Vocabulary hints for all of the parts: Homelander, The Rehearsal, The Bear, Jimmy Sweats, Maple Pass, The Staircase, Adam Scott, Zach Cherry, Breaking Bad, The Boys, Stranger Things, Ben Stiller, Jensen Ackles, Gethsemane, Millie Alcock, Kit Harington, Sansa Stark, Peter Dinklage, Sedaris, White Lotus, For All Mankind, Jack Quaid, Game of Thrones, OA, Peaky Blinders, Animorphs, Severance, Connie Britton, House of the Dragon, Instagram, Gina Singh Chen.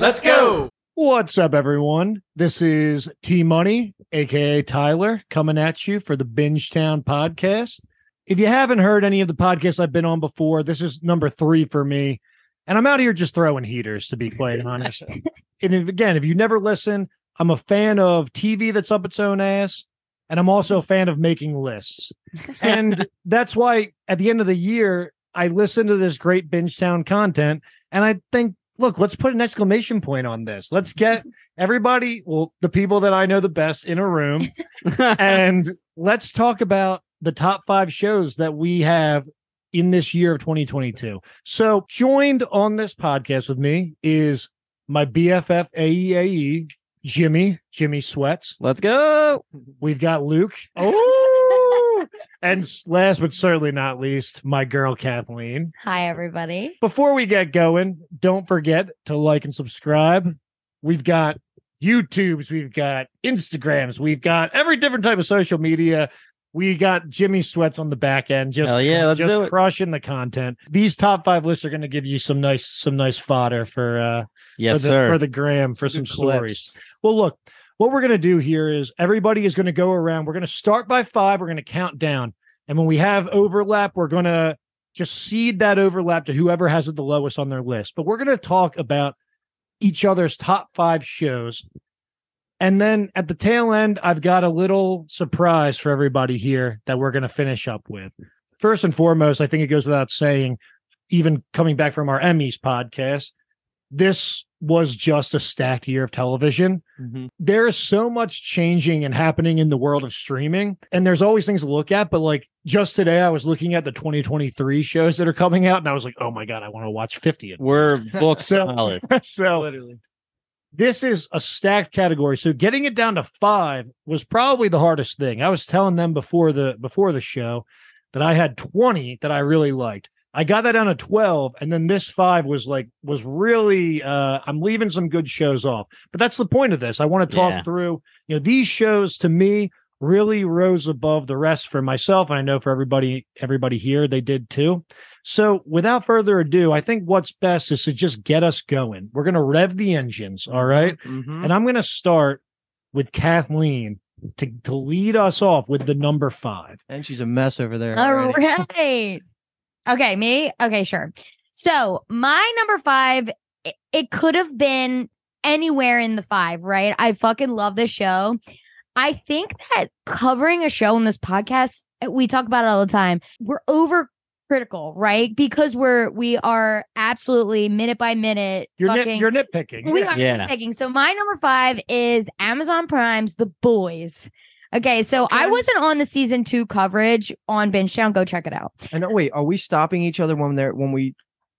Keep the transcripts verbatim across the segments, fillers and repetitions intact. Let's go. What's up, everyone? This is T Money, aka Tyler, coming at you for the Binge Town podcast. If you haven't heard any of the podcasts I've been on before, this is number three for me, and I'm out here just throwing heaters, to be quite honest. And if, again, if you never listen, I'm a fan of T V that's up its own ass, and I'm also a fan of making lists, and that's why at the end of the year I listen to this great Binge Town content, and I think, look, let's put an exclamation point on this. Let's get everybody, well, the people that I know the best in a room, and let's talk about the top five shows that we have in this year of twenty twenty-two. So joined on this podcast with me is my B F F A E A E, Jimmy, Jimmy Sweats. Let's go. We've got Luke. Oh, and last but certainly not least, my girl, Kathleen. Hi, everybody. Before we get going, don't forget to like and subscribe. We've got YouTubes. We've got Instagrams. We've got every different type of social media. We got Jimmy Sweats on the back end. Just, Hell yeah, let's just do it. Crushing the content. These top five lists are going to give you some nice, some nice fodder for, uh, yes, for the, sir. for the gram, for some stories. Well, look, what we're going to do here is everybody is going to go around. We're going to start by five. We're going to count down. And when we have overlap, we're going to just cede that overlap to whoever has it the lowest on their list. But we're going to talk about each other's top five shows. And then at the tail end, I've got a little surprise for everybody here that we're going to finish up with. First and foremost, I think it goes without saying, even coming back from our Emmys podcast, this was just a stacked year of television. Mm-hmm. There is so much changing and happening in the world of streaming, and there's always things to look at, but like just today I was looking at the twenty twenty-three shows that are coming out, and I was like, oh my God, I want to watch fifty. We're booked. so, so literally, this is a stacked category. So getting it down to five was probably the hardest thing. I was telling them before the before the show that I had twenty that I really liked. I got that down to twelve, and then this five was like was really uh, I'm leaving some good shows off. But that's the point of this. I want to talk yeah. through, you know, these shows to me really rose above the rest for myself. And I know for everybody, everybody here, they did too. So without further ado, I think what's best is to just get us going. We're going to rev the engines, all right? Mm-hmm. And I'm going to start with Kathleen to, to lead us off with the number five. And she's a mess over there. All already. right. Okay, me? Okay, sure. So my number five, it, it could have been anywhere in the five, right? I fucking love this show. I think that covering a show in this podcast, we talk about it all the time. We're overcritical, right? Because we're we are absolutely minute by minute. You're, fucking, nit, you're nitpicking. We are yeah. nitpicking. So my number five is Amazon Prime's The Boys. Okay, so I wasn't on the season two coverage on Binge Town. Go check it out. And wait, are we stopping each other when they're when we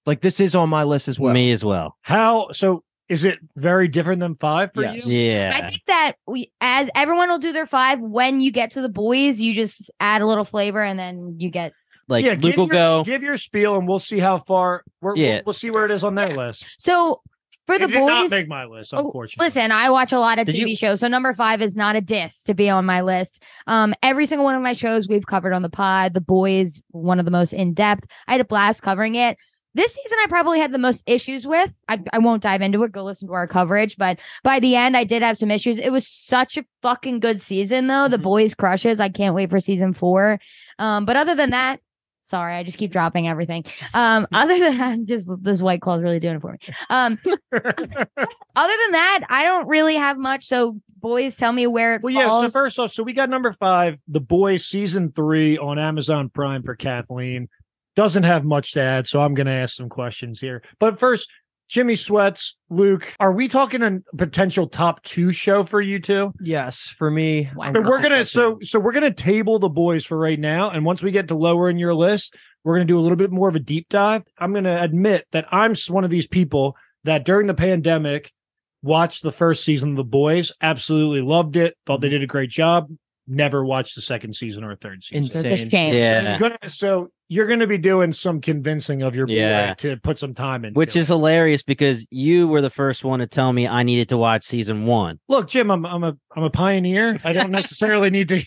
like this is on my list as well? Me as well. How so? Is it very different than five for yes. you? Yeah, I think that we, as everyone will do their five when you get to The Boys, you just add a little flavor and then you get. Like, yeah, Luke will your, go give your spiel and we'll see how far we're, yeah. we'll, we'll see where it is on their yeah. list. So. For the it did Boys, not make my list, unfortunately. Listen, I watch a lot of did T V you? shows, so number five is not a diss to be on my list. Um, every single one of my shows we've covered on the pod. The Boys, one of the most in depth. I had a blast covering it. This season, I probably had the most issues with. I, I won't dive into it. Go listen to our coverage. But by the end, I did have some issues. It was such a fucking good season, though. Mm-hmm. The Boys crushes. I can't wait for season four. Um, but other than that, Sorry, I just keep dropping everything. Um, other than that, just this White Claw is really doing it for me. Um, other than that, I don't really have much. So, Boys, tell me where it well, falls. Well, yeah, so first off, so we got number five, The Boys Season three on Amazon Prime for Kathleen. Doesn't have much to add, so I'm going to ask some questions here. But first, Jimmy Sweats, Luke, are we talking a potential top two show for you two? Yes, for me. But so we're gonna so so we're gonna table The Boys for right now, and once we get to lower in your list, we're gonna do a little bit more of a deep dive. I'm gonna admit that I'm one of these people that during the pandemic watched the first season of The Boys, absolutely loved it, thought they did a great job. Never watched the second season or third season. Insane. So, yeah. You're gonna, so you're going to be doing some convincing of your boy yeah. to put some time in. Which is it. hilarious because you were the first one to tell me I needed to watch season one. Look, Jim, I'm I'm a I'm a pioneer. I don't necessarily need to.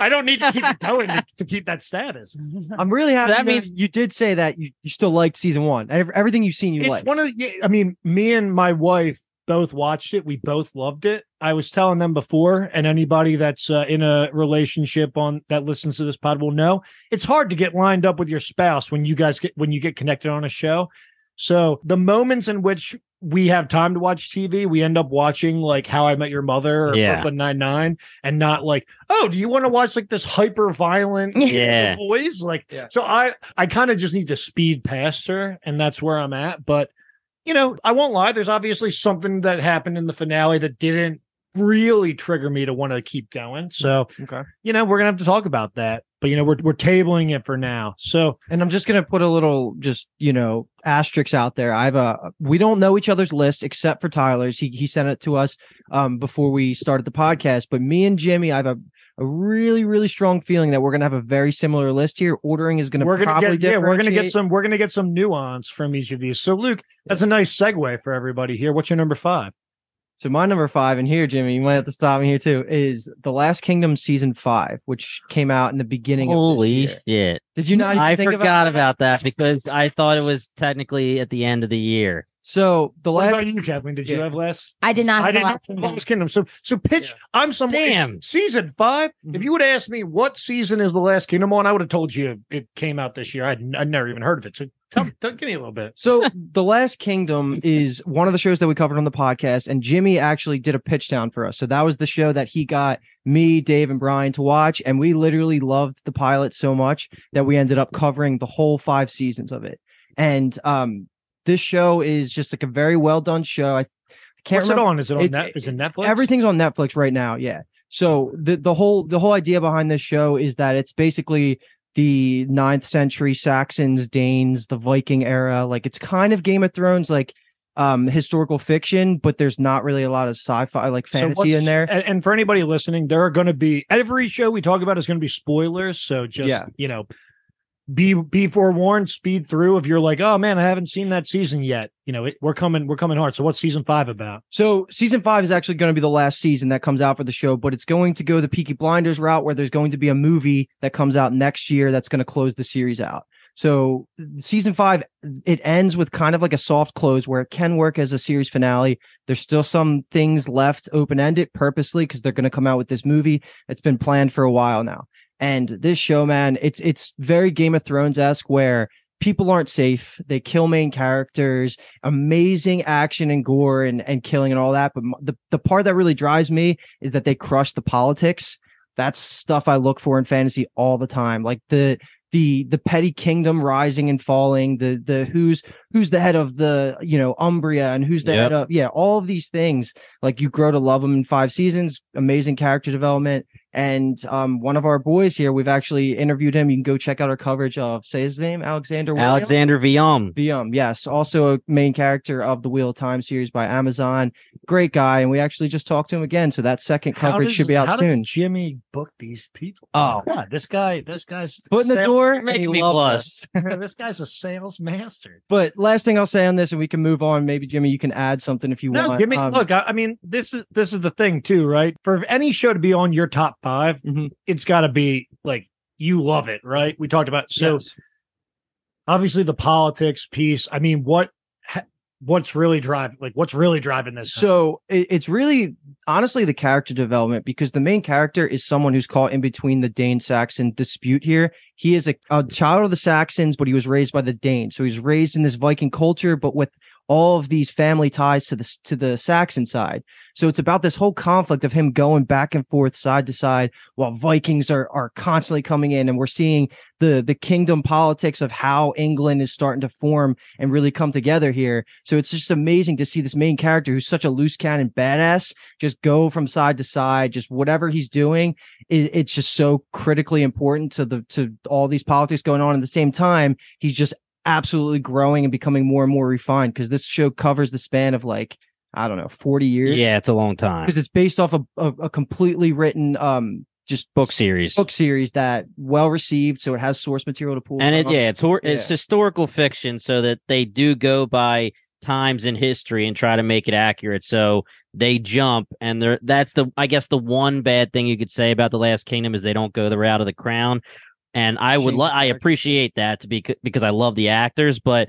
I don't need to keep it going to, to keep that status. I'm really happy. So that, that means you did say that you, you still liked season one. Everything you've seen, you it's liked. One of the, I mean, me and my wife both watched it. We both loved it. I was telling them before, and anybody that's uh, in a relationship on that listens to this pod will know it's hard to get lined up with your spouse when you guys get when you get connected on a show. So the moments in which we have time to watch T V, we end up watching like How I Met Your Mother or yeah. Brooklyn Nine-Nine, and not like, oh, do you want to watch like this hyper violent yeah. Boys? Like, yeah. so I I kind of just need to speed past her, and that's where I'm at, but. You know, I won't lie. There's obviously something that happened in the finale that didn't really trigger me to want to keep going. So, okay. you know, we're going to have to talk about that. But, you know, we're we're tabling it for now. So, and I'm just going to put a little just, you know, asterisk out there. I have a we don't know each other's lists except for Tyler's. He he sent it to us um, before we started the podcast. But me and Jimmy, I have a. A really, really strong feeling that we're gonna have a very similar list here. Ordering is gonna we're gonna probably get, yeah, we're gonna get some we're gonna get some nuance from each of these. So, Luke, that's a nice segue for everybody here. What's your number five? So my number five, and here, Jimmy, you might have to stop me here too, is The Last Kingdom season five, which came out in the beginning. Holy of this year. shit! Did you not? Even I think forgot about that? about that because I thought it was technically at the end of the year. So the what last about you, Kathleen, did yeah. you have last? I did not. I didn't have Last Kingdom. So so pitch. Yeah. I'm some damn season five. Mm-hmm. If you would ask me what season is The Last Kingdom on, I would have told you it came out this year. I'd, I'd never even heard of it. So tell, tell give me a little bit. So The Last Kingdom is one of the shows that we covered on the podcast, and Jimmy actually did a pitch down for us. So that was the show that he got me, Dave, and Brian to watch, and we literally loved the pilot so much that we ended up covering the whole five seasons of it. And um. This show is just like a very well done show. I can't What's remember. it on? Is it on it, Net- is it Netflix? Everything's on Netflix right now. Yeah. So the, the whole the whole idea behind this show is that it's basically the ninth century Saxons, Danes, the Viking era. Like it's kind of Game of Thrones, like um, historical fiction, but there's not really a lot of sci-fi like fantasy so in there. And, and for anybody listening, there are going to be every show we talk about is going to be spoilers. So just, yeah. you know. Be be forewarned. Speed through if you're like, oh man, I haven't seen that season yet. You know, it, we're coming, we're coming hard. So, what's season five about? So, season five is actually going to be the last season that comes out for the show, but it's going to go the Peaky Blinders route, where there's going to be a movie that comes out next year that's going to close the series out. So, season five it ends with kind of like a soft close where it can work as a series finale. There's still some things left open ended purposely because they're going to come out with this movie that's been planned for a while now. And this show, man, it's it's very Game of Thrones-esque where people aren't safe. They kill main characters, amazing action and gore and, and killing and all that. But the, the part that really drives me is that they crush the politics. That's stuff I look for in fantasy all the time. Like the the the petty kingdom rising and falling, the the who's who's the head of the, you know, Umbria and who's the yep. head of, yeah, all of these things. Like you grow to love them in five seasons, amazing character development. And um, one of our boys here, we've actually interviewed him. You can go check out our coverage of, say his name, Alexander. Alexander Viam. Viam, yes. Also a main character of the Wheel of Time series by Amazon. Great guy. And we actually just talked to him again. So that second how coverage does, should be out how soon. Did Jimmy book these people? Oh, God. This guy, this guy's put in the sales, door. And he loves us. This guy's a sales master. But last thing I'll say on this, and we can move on. Maybe, Jimmy, you can add something if you no, want. Give me, um, look, I, I mean, this is, this is the thing, too, right? For any show to be on your top five, mm-hmm. it's got to be like you love it, right? We talked about so yes. obviously the politics piece. I mean, what ha- what's really driving, like what's really driving this? So it, it's really honestly the character development, because the main character is someone who's caught in between the Dane-Saxon dispute here. He is a, a child of the Saxons, but he was raised by the Danes. So he's raised in this Viking culture, but with all of these family ties to the, to the Saxon side. So it's about this whole conflict of him going back and forth side to side while Vikings are, are constantly coming in. And we're seeing the, the kingdom politics of how England is starting to form and really come together here. So it's just amazing to see this main character who's such a loose cannon badass just go from side to side, just whatever he's doing. It, it's just so critically important to the, to all these politics going on at the same time. He's just absolutely growing and becoming more and more refined, because this show covers the span of like, I don't know, forty years. Yeah, it's a long time, because it's based off a, a, a completely written um just book series book series that well received, so it has source material to pull and from. It yeah it's hor- yeah. It's historical fiction, so that they do go by times in history and try to make it accurate, so they jump. And they're that's the I guess the one bad thing you could say about The Last Kingdom is they don't go the route of the Crown. And I would, lo- I appreciate that to be because I love the actors, but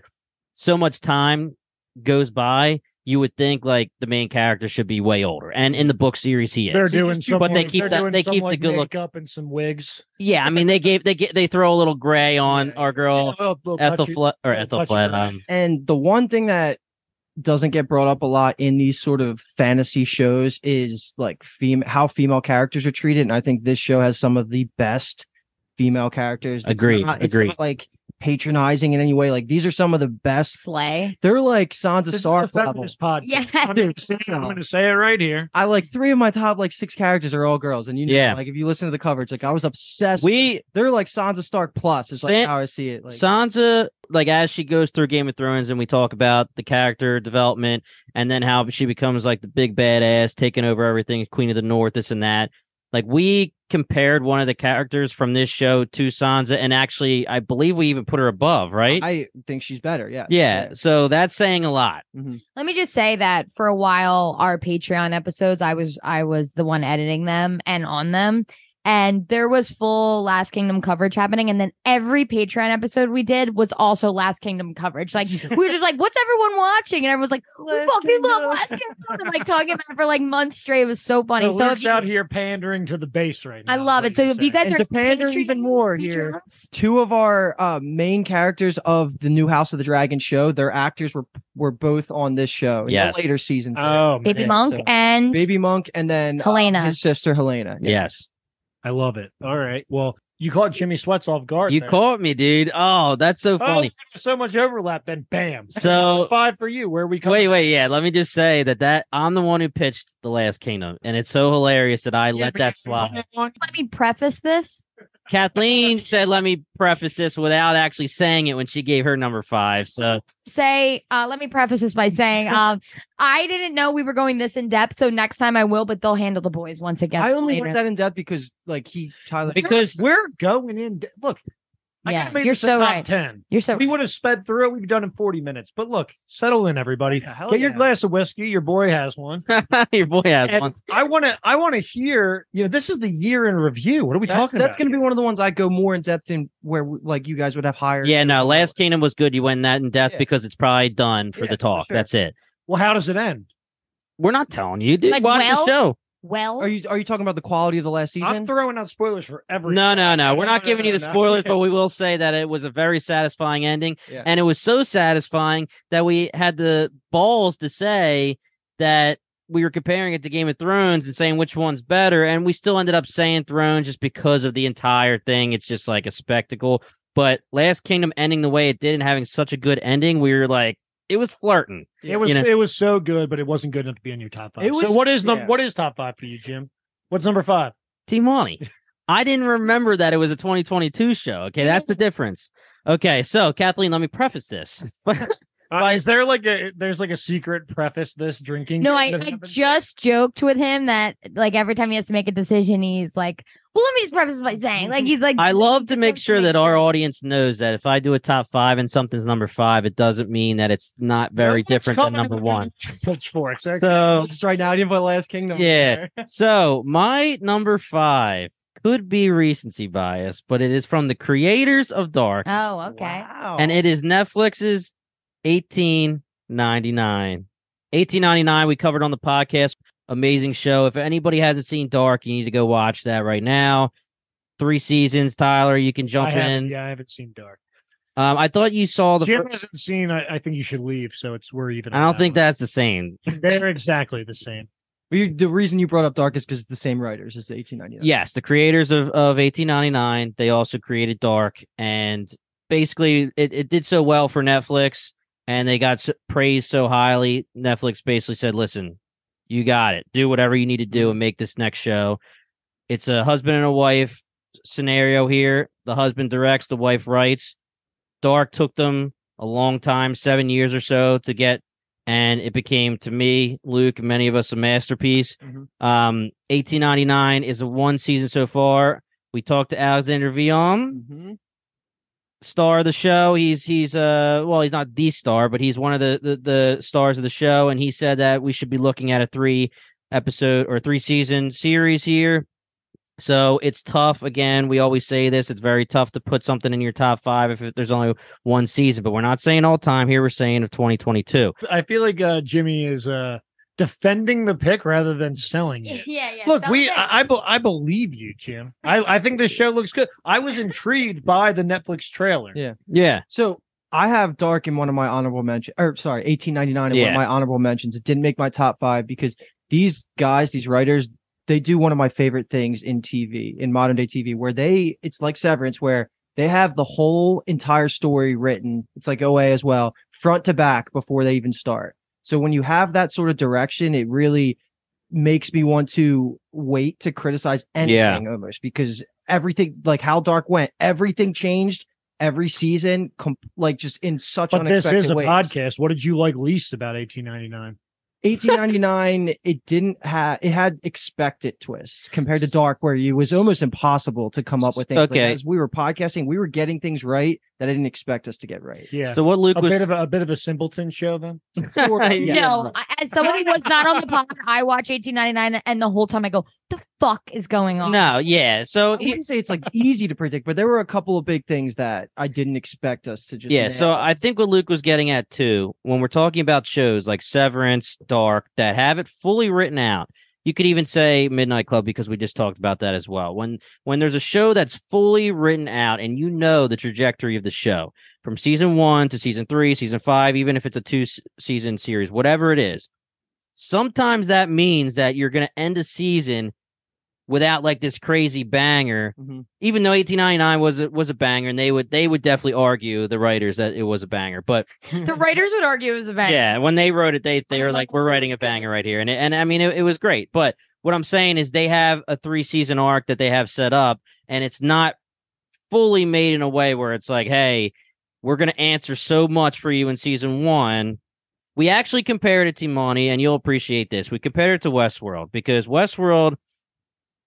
so much time goes by. You would think like the main character should be way older, and in the book series he is. They're doing some, but they keep that, they keep the good look up and some wigs. Yeah, I mean they gave they get they throw a little gray on our girl Ethel Flat or Ethel Flat. And the one thing that doesn't get brought up a lot in these sort of fantasy shows is like fem- how female characters are treated, and I think this show has some of the best female characters. Agree. It's not like patronizing in any way. Like these are some of the best. Slay. They're like Sansa Stark level. Yeah. I'm going to say it right here. I like three of my top like six characters are all girls, and you know, yeah. like if you listen to the coverage, like I was obsessed. We they're like Sansa Stark plus. It's San- like how I see it. Like, Sansa, like as she goes through Game of Thrones, and we talk about the character development, and then how she becomes like the big badass, taking over everything, Queen of the North, this and that. Like we compared one of the characters from this show to Sansa, and actually I believe we even put her above, right? I think she's better. Yeah. Yeah. So that's saying a lot. Mm-hmm. Let me just say that for a while, our Patreon episodes, I was, I was the one editing them and on them, and there was full Last Kingdom coverage happening. And then every Patreon episode we did was also Last Kingdom coverage. Like, we were just like, what's everyone watching? And everyone's like, we fucking love Last Kingdom. And like, talking about it for like months straight. It was so funny. So, so Luke's if you, out here pandering to the base right now. I love it. So if you guys are pandering even more here, two of our uh, main characters of the new House of the Dragon show, their actors were were both on this show in yes. the later seasons. Oh, Baby man, Monk so. and... Baby Monk and then... Helena. Uh, his sister, Helena. Yeah. Yes. I love it. All right. Well, you caught Jimmy Sweats off guard. You there. Caught me, dude. Oh, that's so funny. Oh, there's so much overlap. Then bam. So five for you. Where we come? Wait, wait. Yeah. Let me just say that that I'm the one who pitched The Last Kingdom, and it's so hilarious that I yeah, let that fly. Let me preface this. Kathleen said, "Let me preface this without actually saying it when she gave her number five." So say, uh, "Let me preface this by saying, um, I didn't know we were going this in depth. So next time I will, but they'll handle The Boys once again." I only went that in depth because, like, he Tyler because we're going in. De- look, I yeah, made you're this so top right. ten. You're so we would have sped through it. We've done in forty minutes, but look, settle in, everybody. Yeah, Get yeah. your glass of whiskey. Your boy has one. your boy has and one. I want to. I want to hear. You know, this is the year in review. What are we that's, talking? That's about? That's going to be one of the ones I go more in depth in, where like you guys would have higher. Yeah, no, Last Kingdom was good. You went that in depth yeah. because it's probably done for yeah, the talk. For sure. That's it. Well, how does it end? We're not telling you, dude. Like, Watch well, the show. Well, are you are you talking about the quality of the last season? I'm throwing out spoilers for everything. No, no, no. We're no, not no, giving no, you the no, spoilers, no. but we will say that it was a very satisfying ending. Yeah. And it was so satisfying that we had the balls to say that we were comparing it to Game of Thrones and saying which one's better. And we still ended up saying Thrones just because of the entire thing. It's just like a spectacle. But Last Kingdom ending the way it did and having such a good ending, we were like, it was flirting. It was you know? It was so good, but it wasn't good enough to be in your top five. Was, so what is yeah. num- what is top five for you, Jim? What's number five? T-Money. I didn't remember that it was a twenty twenty-two show. Okay, that's the difference. Okay, so Kathleen, let me preface this. Uh, is there like a there's like a secret preface this drinking? No, I, I just joked with him that like every time he has to make a decision, he's like, well, let me just preface by saying like he's like I love to make sure that our audience knows that if I do a top five and something's number five, it doesn't mean that it's not very different than number one. Pitchforks. Okay. So right now, I didn't put Last Kingdom. Yeah. So my number five could be recency bias, but it is from the creators of Dark. Oh, okay. Wow. And it is Netflix's eighteen ninety-nine. eighteen ninety-nine we covered on the podcast. Amazing show. If anybody hasn't seen Dark, you need to go watch that right now. Three seasons, Tyler. You can jump in. Yeah, I haven't seen Dark. Um, I thought you saw the. Jim fir- hasn't seen. I, I think you should leave. So it's we're even. I don't think that's the same. They're exactly the same. You, the reason you brought up Dark is because it's the same writers as the eighteen ninety-nine. Yes, the creators of, of eighteen ninety-nine. They also created Dark, and basically it, it did so well for Netflix, and they got so, praised so highly. Netflix basically said, "Listen, you got it. Do whatever you need to do and make this next show." It's a husband and a wife scenario here. The husband directs, the wife writes. Dark took them a long time, seven years or so to get, and it became, to me, Luke, and many of us, a masterpiece. Mm-hmm. Um, eighteen ninety-nine is a one season so far. We talked to Alexander Vion, mm-hmm. star of the show. He's he's uh well, he's not the star, but he's one of the, the the stars of the show, and he said that we should be looking at a three episode or three season series here. So it's tough. Again, we always say this. It's very tough to put something in your top five if there's only one season. But we're not saying all time here. We're saying of twenty twenty-two. I feel like uh, Jimmy is uh, defending the pick rather than selling it. Yeah, yeah. Look, we I, I, be- I believe you, Jim. I, I think this show looks good. I was intrigued by the Netflix trailer. Yeah. Yeah. So I have Dark in one of my honorable mentions. Or sorry, eighteen ninety-nine in yeah. one of my honorable mentions. It didn't make my top five because these guys, these writers, they do one of my favorite things in T V, in modern day T V, where they, it's like Severance, where they have the whole entire story written. It's like O A as well, front to back before they even start. So when you have that sort of direction, it really makes me want to wait to criticize anything yeah. almost, because everything, like how Dark went, everything changed every season, com- like just in such but unexpected ways. This is a ways. podcast. What did you like least about eighteen ninety-nine? eighteen ninety-nine, it didn't have it had expected twists compared to Dark, where it was almost impossible to come up with things. Okay. Like, as we were podcasting, we were getting things right that I didn't expect us to get right. Yeah. So what Luke a was bit of a, a bit of a simpleton show then. Or, yeah. No, I, as somebody who was not on the pod, I watch eighteen ninety-nine, and the whole time I go, "The fuck is going on?" No, yeah. So I wouldn't say it's like easy to predict, but there were a couple of big things that I didn't expect us to just. Yeah. Nail. So I think what Luke was getting at too, when we're talking about shows like Severance, Dark, that have it fully written out. You could even say Midnight Club, because we just talked about that as well. When when there's a show that's fully written out and you know the trajectory of the show from season one to season three, season five, even if it's a two season series, whatever it is, sometimes that means that you're going to end a season without like this crazy banger, mm-hmm. even though eighteen ninety-nine was a, was a banger, and they would they would definitely argue, the writers, that it was a banger. But the writers would argue it was a banger. Yeah, when they wrote it, they they were like, "We're writing a banger right here," and it, and I mean, it, it was great. But what I'm saying is, they have a three season arc that they have set up, and it's not fully made in a way where it's like, "Hey, we're gonna answer so much for you in season one." We actually compared it to Monty, and you'll appreciate this. We compared it to Westworld, because Westworld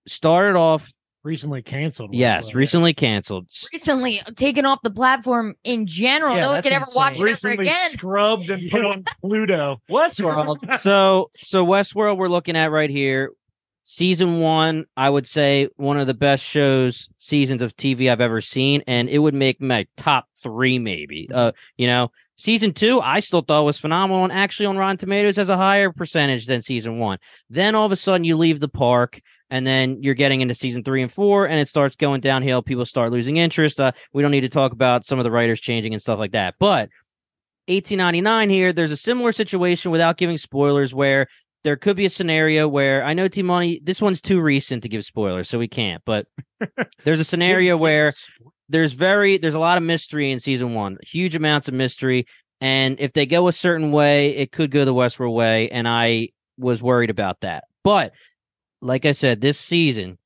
started off recently canceled. Yes, recently canceled. Recently taken off the platform in general. Yeah, no one can ever insane. watch it recently ever again. Scrubbed and put on Pluto. Westworld. so, so Westworld, we're looking at right here. Season one, I would say one of the best shows, seasons of T V I've ever seen, and it would make my top three maybe. Uh, you know, season two, I still thought was phenomenal, and actually on Rotten Tomatoes has a higher percentage than season one. Then all of a sudden, you leave the park. And then you're getting into season three and four, and it starts going downhill. People start losing interest. Uh, we don't need to talk about some of the writers changing and stuff like that. But eighteen ninety-nine here, there's a similar situation without giving spoilers, where there could be a scenario where, I know T-Money, this one's too recent to give spoilers, so we can't. But there's a scenario where there's very there's a lot of mystery in season one, huge amounts of mystery. And if they go a certain way, it could go the Westworld way. And I was worried about that. But like I said, this season,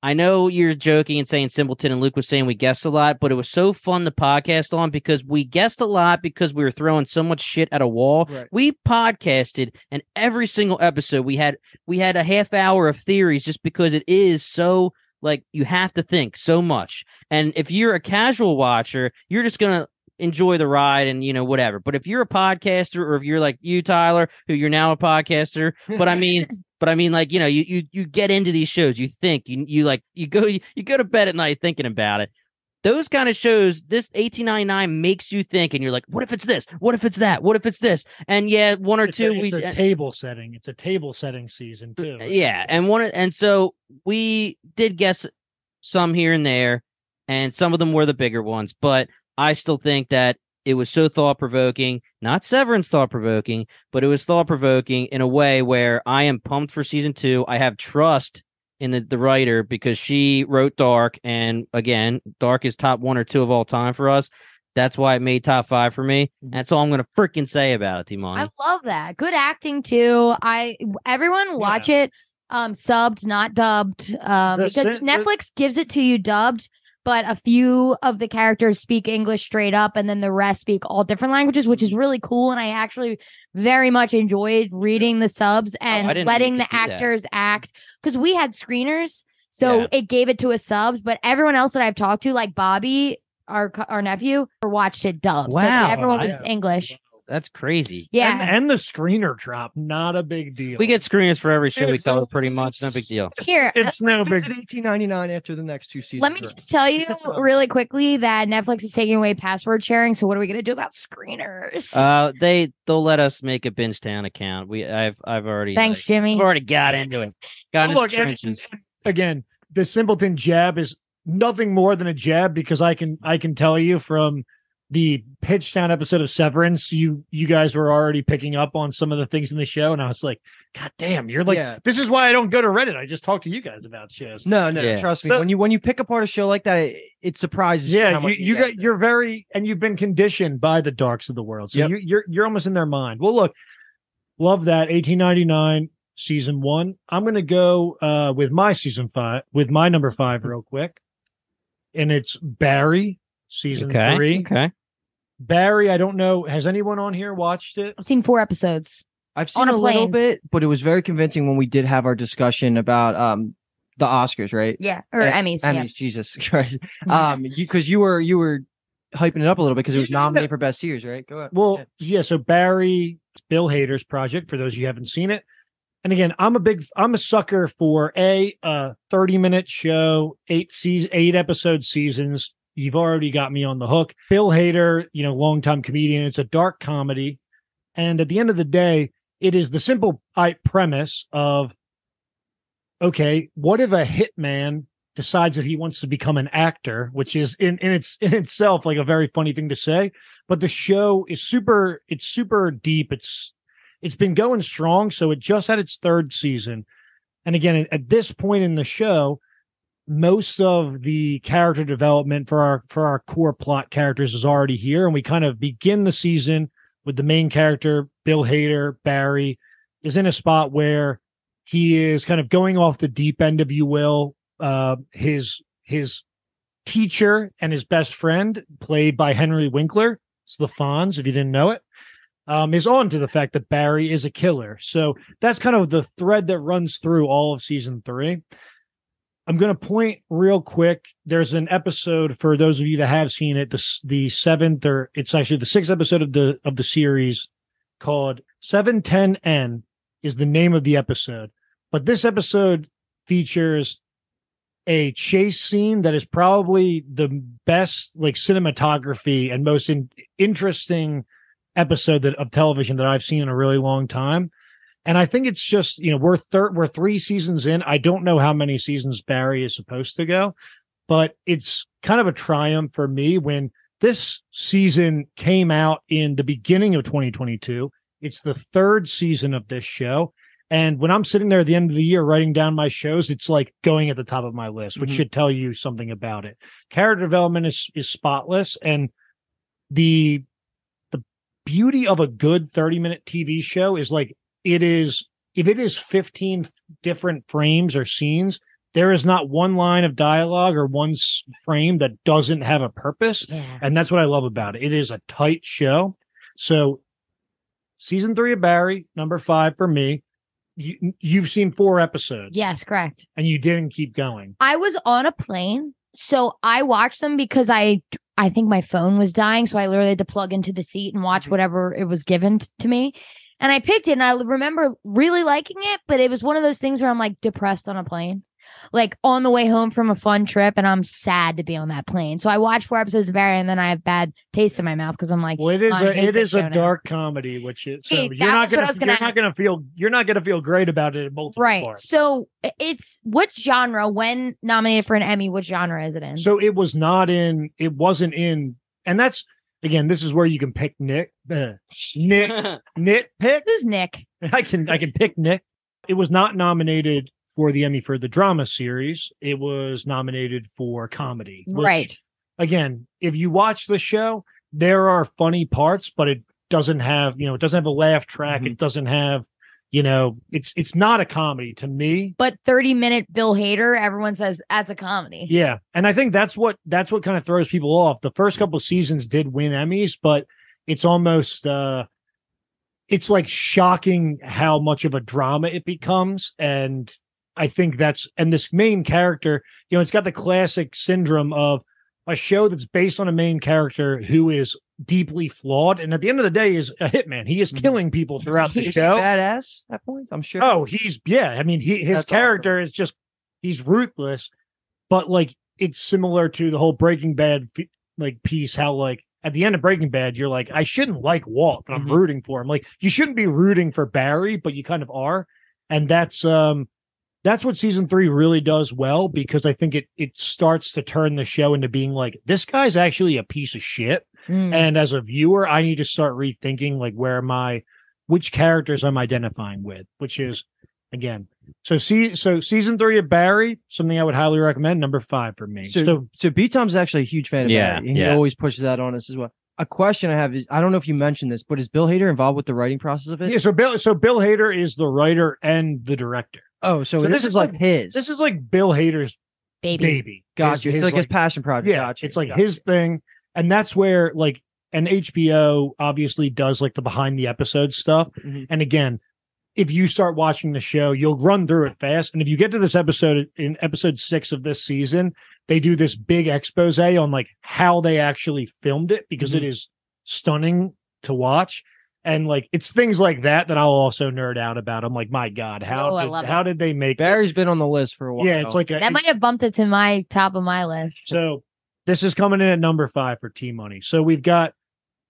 I know you're joking and saying simpleton, and Luke was saying we guessed a lot, but it was so fun to podcast on, because we guessed a lot because we were throwing so much shit at a wall. Right. We podcasted, and every single episode we had we had a half hour of theories, just because it is so, like, you have to think so much. And if you're a casual watcher, you're just going to enjoy the ride and, you know, whatever. But if you're a podcaster, or if you're like you, Tyler, who you're now a podcaster, but I mean, but I mean, like, you know, you, you, you get into these shows, you think you, you like, you go, you, you go to bed at night thinking about it. those kind of shows, this eighteen ninety-nine makes you think, and you're like, what if it's this? What if it's that? What if it's this? And yeah, one or it's two. A, it's we, a table setting. It's a table setting season too. Yeah, and one and so we did guess some here and there, and some of them were the bigger ones. But I still think that it was so thought provoking, not Severance thought provoking, but it was thought provoking in a way where I am pumped for season two. I have trust in the, the writer because she wrote Dark, and again, Dark is top one or two of all time for us. That's why it made top five for me. That's all I'm going to freaking say about it, Timon. I love that. Good acting too. I everyone watch yeah. it um subbed, not dubbed. Um because it, Netflix gives it to you dubbed, but a few of the characters speak English straight up, and then the rest speak all different languages, which is really cool. And I actually very much enjoyed reading the subs and oh, letting the actors that. act, because we had screeners, so yeah. it gave it to us subs. But everyone else that I've talked to, like Bobby, our our nephew, watched it dubbed. Wow, so everyone was I, English. That's crazy. Yeah, and, and the screener drop, not a big deal. We get screeners for every show it's we cover, pretty much. No big deal. Here, it's, it's no big. eighteen ninety-nine after the next two seasons. Let me just tell you really quickly that Netflix is taking away password sharing. So what are we going to do about screeners? Uh, they they'll let us make a Binge Town account. We I've I've already thanks like, Jimmy. I've already got into it. Got into Look, trenches and, again. The simpleton jab is nothing more than a jab, because I can I can tell you from the Pitch Town episode of Severance, you you guys were already picking up on some of the things in the show, and I was like, God damn, you're like, yeah. this is why I don't go to Reddit. I just talk to you guys about shows. No, no, yeah. trust me. So, when you when you pick apart a show like that, it, it surprises yeah, you. How much you, you, you got there. You're very, and you've been conditioned by the darks of the world, so yep. you, you're you're almost in their mind. Well, look, love that eighteen ninety-nine season one. I'm gonna go uh, with my season five, with my number five, real quick, and it's Barry season okay, three. Okay. Barry, I don't know. Has anyone on here watched it? I've seen four episodes. I've seen a, a little bit, but it was very convincing when we did have our discussion about um the Oscars, right? Yeah, or uh, Emmys. Emmys, yeah. Jesus Christ. Um, you because you were you were hyping it up a little bit because it was nominated for Best Series, right? Go ahead. Well, yeah. yeah. So Barry, Bill Hader's project. For those of you who haven't seen it, and again, I'm a big, I'm a sucker for a a thirty minute show, eight season, eight episode seasons. You've already got me on the hook. Bill Hader, you know, longtime comedian. It's a dark comedy. And at the end of the day, it is the simple premise of, okay, what if a hitman decides that he wants to become an actor, which is in, in, its, in itself like a very funny thing to say. But the show is super, it's super deep. It's It's been going strong. So it just had its third season. And again, at this point in the show, most of the character development for our for our core plot characters is already here, and we kind of begin the season with the main character, Bill Hader. Barry is in a spot where he is kind of going off the deep end, if you will. Uh, his his teacher and his best friend, played by Henry Winkler, it's the Fonz, if you didn't know it, um, is on to the fact that Barry is a killer. So that's kind of the thread that runs through all of season three. I'm going to point real quick. There's an episode for those of you that have seen it, the, the seventh, or it's actually the sixth episode of the of the series, called seven ten N is the name of the episode. But this episode features a chase scene that is probably the best like cinematography and most in, interesting episode that, of television that I've seen in a really long time. And I think it's just, you know, we're thir- we're three seasons in. I don't know how many seasons Barry is supposed to go, but it's kind of a triumph for me when this season came out in the beginning of twenty twenty-two. It's the third season of this show. And when I'm sitting there at the end of the year writing down my shows, it's like going at the top of my list, which mm-hmm. should tell you something about it. Character development is is spotless. And the the beauty of a good thirty minute T V show is like, It is, if it is fifteen different frames or scenes, there is not one line of dialogue or one frame that doesn't have a purpose. Yeah. And that's what I love about it. It is a tight show. So season three of Barry, number five for me. You, you've seen four episodes. Yes, correct. And you didn't keep going. I was on a plane, so I watched them because I, I think my phone was dying. So I literally had to plug into the seat and watch whatever it was given t- to me. And I picked it, and I remember really liking it, but it was one of those things where I'm like depressed on a plane. like on the way home from a fun trip, and I'm sad to be on that plane. So I watch four episodes of Barry, and then I have bad taste in my mouth because I'm like, well, it is a, it is a dark now. comedy, which is so See, you're not gonna, gonna you're ask. not gonna feel you're not gonna feel great about it in multiple right. parts. So it's what genre? When nominated for an Emmy, what genre is it in? So it was not in. It wasn't in, and that's. Again, this is where you can pick Nick. Uh, Nick, nitpick. Who's Nick? I can I can pick Nick. It was not nominated for the Emmy for the drama series. It was nominated for comedy. Which, right. Again, if you watch the show, there are funny parts, but it doesn't have you know it doesn't have a laugh track. Mm-hmm. It doesn't have you know it's it's not a comedy to me. But thirty minute Bill Hader, everyone says that's a comedy. Yeah, and I think that's what that's what kind of throws people off. The first couple of seasons did win Emmys, but it's almost uh, it's like shocking how much of a drama it becomes. And I think that's and this main character, you know, it's got the classic syndrome of a show that's based on a main character who is deeply flawed, and at the end of the day is a hitman. He is killing people throughout the he's show. Badass at points, I'm sure. Oh, he's yeah. I mean, he his That's character awesome. is just he's ruthless, but like it's similar to the whole Breaking Bad like piece. How like at the end of Breaking Bad, you're like, I shouldn't like Walt, but I'm mm-hmm. rooting for him. Like you shouldn't be rooting for Barry, but you kind of are, and that's um. That's what season three really does well, because I think it it starts to turn the show into being like, this guy's actually a piece of shit. Mm. And as a viewer, I need to start rethinking, like, where am I, which characters I'm identifying with, which is, again. So see, so season three of Barry, something I would highly recommend. Number five for me. So, so, so B-Tom's actually a huge fan of yeah, Barry, and yeah. he always pushes that on us as well. A question I have is, I don't know if you mentioned this, but is Bill Hader involved with the writing process of it? Yeah, so Bill, so Bill Hader is the writer and the director. Oh, so, so this, this is like, like his. This is like Bill Hader's baby. baby. Gotcha. His, it's his, like his like, passion project. Yeah, gotcha. It's like gotcha. his thing. And that's where like an H B O obviously does like the behind the episode stuff. Mm-hmm. And again, if you start watching the show, you'll run through it fast. And if you get to this episode in episode six of this season, they do this big expose on like how they actually filmed it, because mm-hmm. it is stunning to watch. And like it's things like that that I'll also nerd out about. I'm like, my God, how oh, did, how did they make Barry's it? been on the list for a while? Yeah, it's like a, that might have bumped it to my top of my list. So this is coming in at number five for T Money. So we've got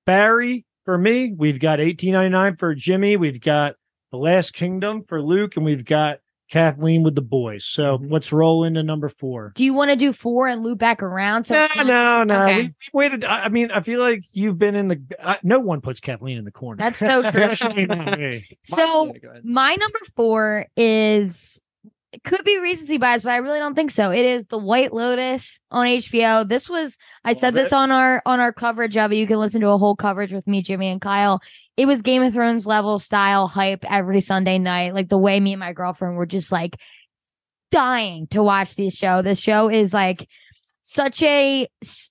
Barry for me, we've got eighteen ninety-nine for Jimmy, we've got The Last Kingdom for Luke, and we've got Kathleen with The Boys. So mm-hmm. let's roll into number four. Do you want to do four and loop back around? So no, no, no. Okay. We, we waited. I, I mean, I feel like you've been in the. I, no one puts Kathleen in the corner. That's so true. So my number four is it could be recency bias, but I really don't think so. It is The White Lotus on H B O. This was I said this on our on our coverage of it. You can listen to a whole coverage with me, Jimmy, and Kyle. It was Game of Thrones level style hype every Sunday night. Like the way me and my girlfriend were just like dying to watch this show. This show is like such a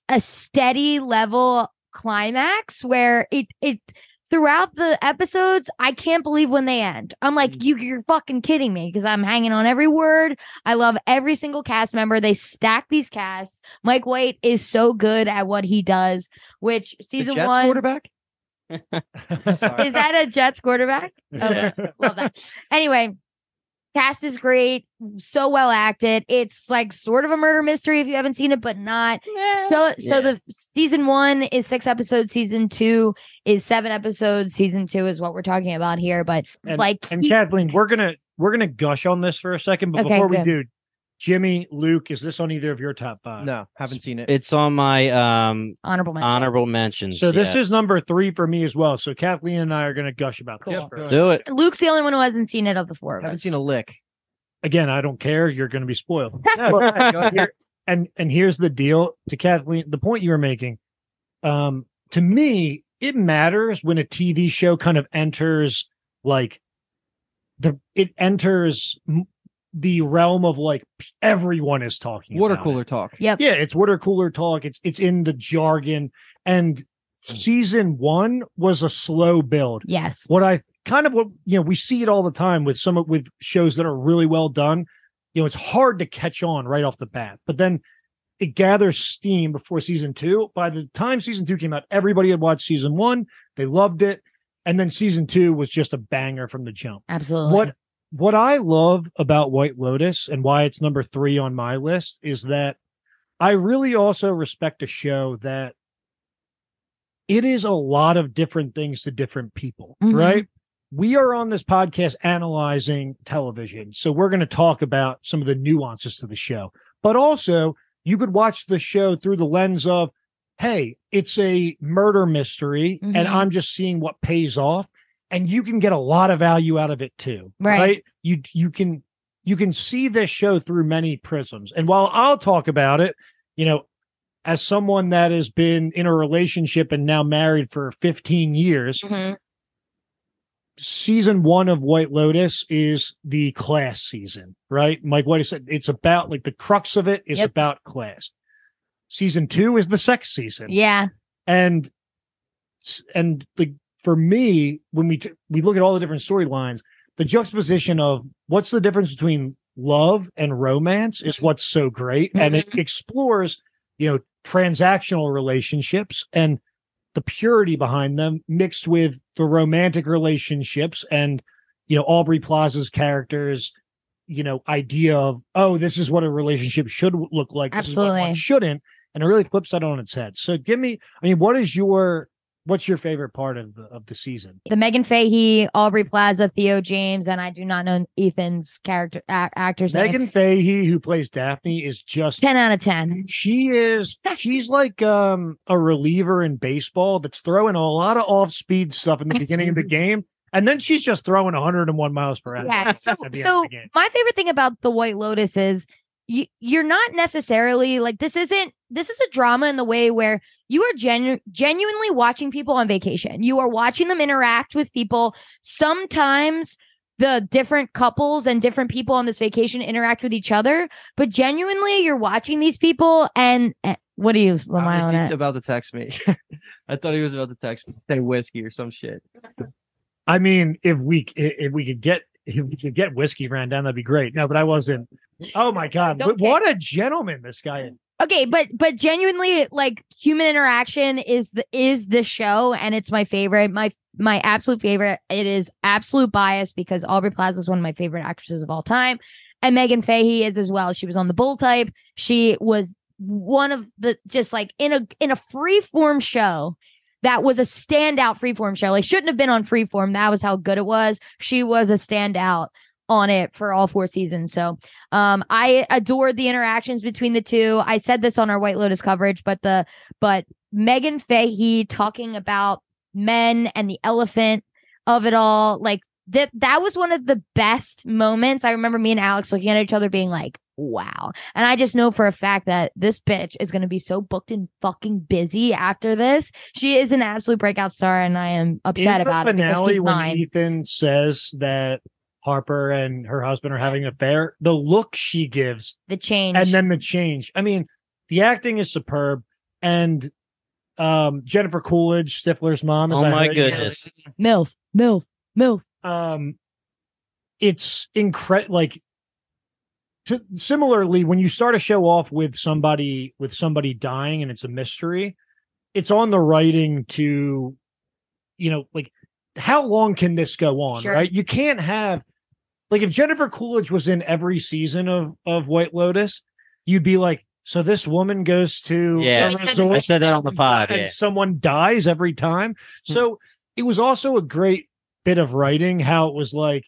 a steady level climax where it it throughout the episodes, I can't believe when they end. I'm like, you, you're fucking kidding me, because I'm hanging on every word. I love every single cast member. They stack these casts. Mike White is so good at what he does, which season the Jets one quarterback. Is that a Jets quarterback? Okay. Yeah. Love that. Anyway, cast is great, so well acted. It's like sort of a murder mystery if you haven't seen it, but not. Yeah. So, so yeah. the season one is six episodes. Season two is seven episodes. Season two is what we're talking about here. But and, like, and he- Kathleen, we're gonna we're gonna gush on this for a second, but okay, before good. we do. Jimmy, Luke, is this on either of your top five? No, haven't seen it. It's on my um, honorable mentions. Honorable mentions. So this yes. is number three for me as well. So Kathleen and I are going to gush about cool. this. First. Do it. Luke's the only one who hasn't seen it of the four of us. Haven't seen a lick. Again, I don't care. You're going to be spoiled. No, go ahead, go ahead. And and here's the deal to Kathleen. The point you were making, um, to me, it matters when a T V show kind of enters like the it enters. M- the realm of like everyone is talking water about cooler it. talk. Yeah. Yeah. It's water cooler talk. It's, it's in the jargon, and season one was a slow build. Yes. What I kind of, what, you know, we see it all the time with some, with shows that are really well done. You know, it's hard to catch on right off the bat, but then it gathers steam before season two. By the time season two came out, everybody had watched season one. They loved it. And then season two was just a banger from the jump. Absolutely. What, what I love about White Lotus and why it's number three on my list is that I really also respect a show that it is a lot of different things to different people, mm-hmm. right? We are on this podcast analyzing television. So we're going to talk about some of the nuances to the show, but also you could watch the show through the lens of, hey, it's a murder mystery mm-hmm. and I'm just seeing what pays off, and you can get a lot of value out of it too. Right. right? You, you can, you can see this show through many prisms. And while I'll talk about it, you know, as someone that has been in a relationship and now married for fifteen years, mm-hmm. season one of White Lotus is the class season, right? Mike White said it's about, like, the crux of it is yep. about class. Season two is the sex season. Yeah. And, and like for me, when we, t- we look at all the different storylines, the juxtaposition of what's the difference between love and romance is what's so great. Mm-hmm. And it explores, you know, transactional relationships and the purity behind them mixed with the romantic relationships and, you know, Aubrey Plaza's character's, you know, idea of, oh, this is what a relationship should look like. Absolutely. This is what one shouldn't. And it really flips that on its head. So give me, I mean, what is your, what's your favorite part of the, of the season? The Meghann Fahy, Aubrey Plaza, Theo James, and I do not know Ethan's character a- actor's Meghann name. Meghann Fahy, who plays Daphne, is just ten out of ten. She is, she's like um, a reliever in baseball that's throwing a lot of off-speed stuff in the beginning of the game, and then she's just throwing one oh one miles per hour. Yeah. So, so my favorite thing about The White Lotus is you, you're not necessarily like, this isn't, this is a drama in the way where you are genu- genuinely watching people on vacation. You are watching them interact with people. Sometimes the different couples and different people on this vacation interact with each other, but genuinely you're watching these people. And uh, what do you, Lamile? He's about to text me. I thought he was about to text me, say whiskey or some shit. I mean, if we if we could get if we could get whiskey ran down, that'd be great. No, but I wasn't. Oh my God, Don't what care. a gentleman this guy is. Okay, but but genuinely, like, human interaction is the is the show, and it's my favorite, my my absolute favorite. It is absolute bias because Aubrey Plaza is one of my favorite actresses of all time, and Meghann Fahy is as well. She was on The Bold Type. She was one of the just like in a in a freeform show that was a standout freeform show. Like, shouldn't have been on freeform. That was how good it was. She was a standout on it for all four seasons. So um, I adored the interactions between the two. I said this on our White Lotus coverage, but the but Meghann Fahy talking about men and the elephant of it all, like that that was one of the best moments. I remember me and Alex looking at each other being like, wow. And I just know for a fact that this bitch is going to be so booked and fucking busy after this. She is an absolute breakout star, and I am upset about it because she's mine. When Ethan says that Harper and her husband are having an affair, the look she gives, the change, and then the change. I mean, the acting is superb, and um, Jennifer Coolidge, Stifler's mom. Oh my goodness, milf, milf, milf. Um, it's incredible. Like, to, similarly, when you start a show off with somebody with somebody dying and it's a mystery, it's on the writing to, you know, like, how long can this go on? Sure. Right? You can't have. Like, if Jennifer Coolidge was in every season of, of White Lotus, you'd be like, so this woman goes to... Yeah, resort, I said that on the pod. And yeah. someone dies every time. So it was also a great bit of writing, how it was like,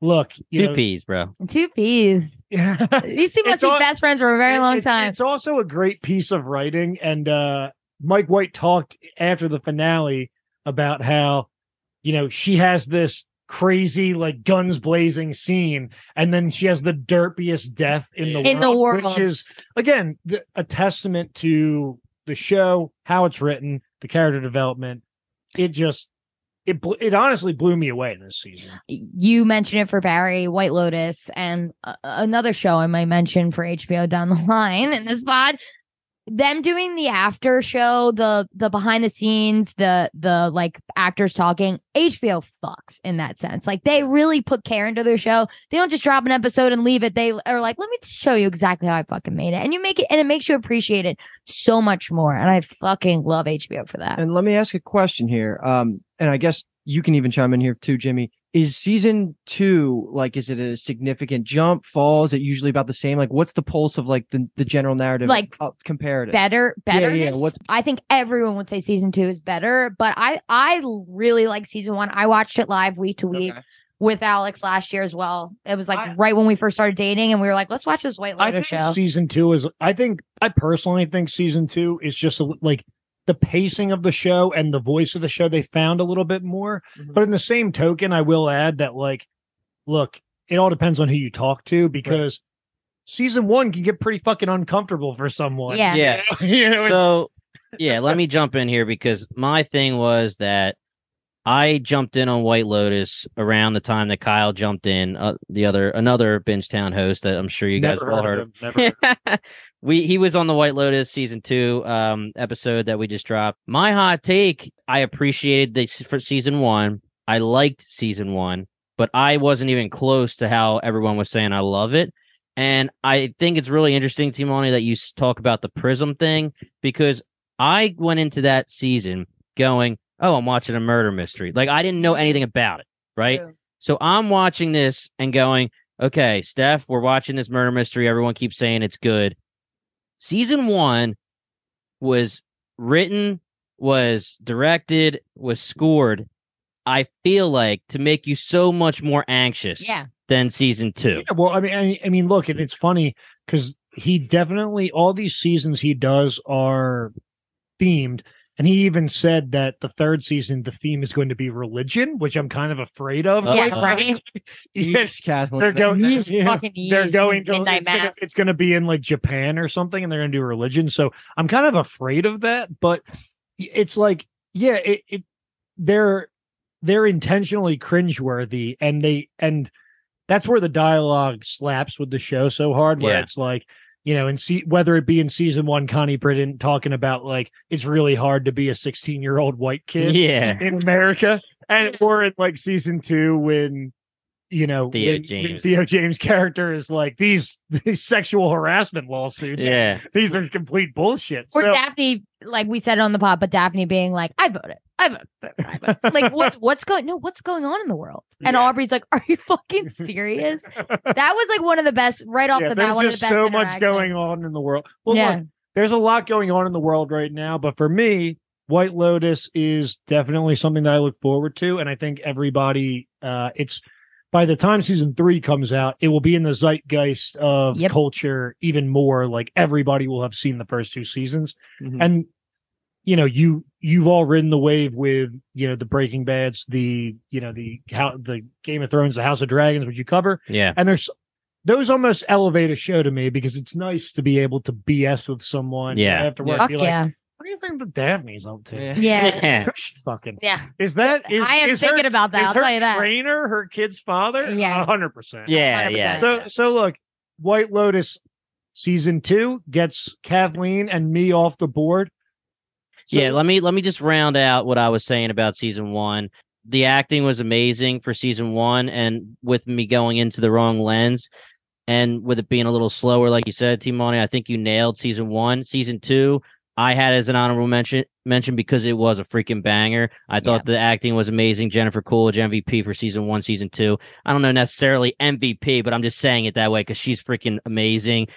look... You Two peas, bro. Two peas. These two must be all, best friends for a very it, long it's, time. It's also a great piece of writing. And uh, Mike White talked after the finale about how, you know, she has this crazy, like, guns blazing scene, and then she has the derpiest death in the in world, the world, which is again the, a testament to the show, how it's written, the character development. It just it it honestly blew me away this season. You mentioned it for Barry, White Lotus, and uh, another show I might mention for H B O down the line in this pod. Them doing the after show, the the behind the scenes, the the like actors talking, H B O fucks in that sense. Like, they really put care into their show. They don't just drop an episode and leave it. They are like, let me show you exactly how I fucking made it. And you make it, and it makes you appreciate it so much more. And I fucking love H B O for that. And let me ask a question here. Um, and I guess you can even chime in here too, Jimmy. Is season two, like, is it a significant jump, fall? Is it usually about the same? Like, what's the pulse of, like, the, the general narrative, like, uh, comparative? Better, better. Yeah, yeah. What's... I think everyone would say season two is better, but I, I really like season one. I watched it live week to week. Okay. With Alex last year as well. It was like I, right when we first started dating, and we were like, let's watch this White Lotus show. Season two is, I think, I personally think season two is just a, like the pacing of the show and the voice of the show they found a little bit more. Mm-hmm. But in the same token, I will add that, like, look, it all depends on who you talk to, because right. season one can get pretty fucking uncomfortable for someone. Yeah. yeah. you know, so, yeah, let me jump in here, because my thing was that I jumped in on White Lotus around the time that Kyle jumped in. Uh, the other, another Binge Town host that I'm sure you guys all heard of. Never heard of him. we he was on the White Lotus season two um, episode that we just dropped. My hot take: I appreciated the for season one. I liked season one, but I wasn't even close to how everyone was saying I love it. And I think it's really interesting, Timoni, that you talk about the Prism thing, because I went into that season going, oh, I'm watching a murder mystery. Like, I didn't know anything about it, right? True. So I'm watching this and going, okay, Steph, we're watching this murder mystery. Everyone keeps saying it's good. Season one was written, was directed, was scored, I feel like, to make you so much more anxious yeah. than season two. Yeah, well, I mean, I mean, look, and it's funny because he definitely, all these seasons he does are themed. And he even said that the third season, the theme is going to be religion, which I'm kind of afraid of. Yeah, uh, right. Yes, Catholic. They're going. Yeah, they're going to. It's gonna, it's going to be in like Japan or something, and they're going to do religion. So I'm kind of afraid of that. But it's like, yeah, it. it they're they're intentionally cringeworthy, and they and that's where the dialogue slaps with the show so hard. Where yeah. it's like, you know, and see whether it be in season one, Connie Britton talking about like it's really hard to be a sixteen-year-old white kid, yeah. in America, and or in like season two when you know Theo when, James, when Theo James' character is like these these sexual harassment lawsuits, yeah, these are complete bullshit. Or so, Daphne, like we said on the pod, but Daphne being like, I voted, I voted, I voted. Like what's what's going no, what's going on in the world? And yeah. Aubrey's like, are you fucking serious? That was like one of the best right off yeah, the bat. There's just the so much going on in the world. Well, yeah. look, there's a lot going on in the world right now, but for me, White Lotus is definitely something that I look forward to, and I think everybody, uh, it's by the time season three comes out, it will be in the zeitgeist of yep. culture even more. Like everybody will have seen the first two seasons, mm-hmm. and you know you you've all ridden the wave with you know the Breaking Bads, the you know the how the Game of Thrones, the House of Dragons, which you cover. Yeah, and there's those almost elevate a show to me because it's nice to be able to B S with someone. Yeah, afterward, yeah. be like, yeah. what do you think the Daphne's up to? Yeah, yeah. fucking yeah. Is that is I am is thinking her, about that? Is I'll her tell you that. Trainer, her kid's father? Yeah, hundred percent. Yeah, one hundred percent. Yeah. So, so look, White Lotus season two gets Kathleen and me off the board. So, yeah, let me let me just round out what I was saying about season one. The acting was amazing for season one, and with me going into the wrong lens, and with it being a little slower, like you said, Timoni, I think you nailed season one. Season two, I had as an honorable mention mention because it was a freaking banger. I thought yeah. the acting was amazing. Jennifer Coolidge, M V P for season one, season two. I don't know necessarily M V P, but I'm just saying it that way because she's freaking amazing.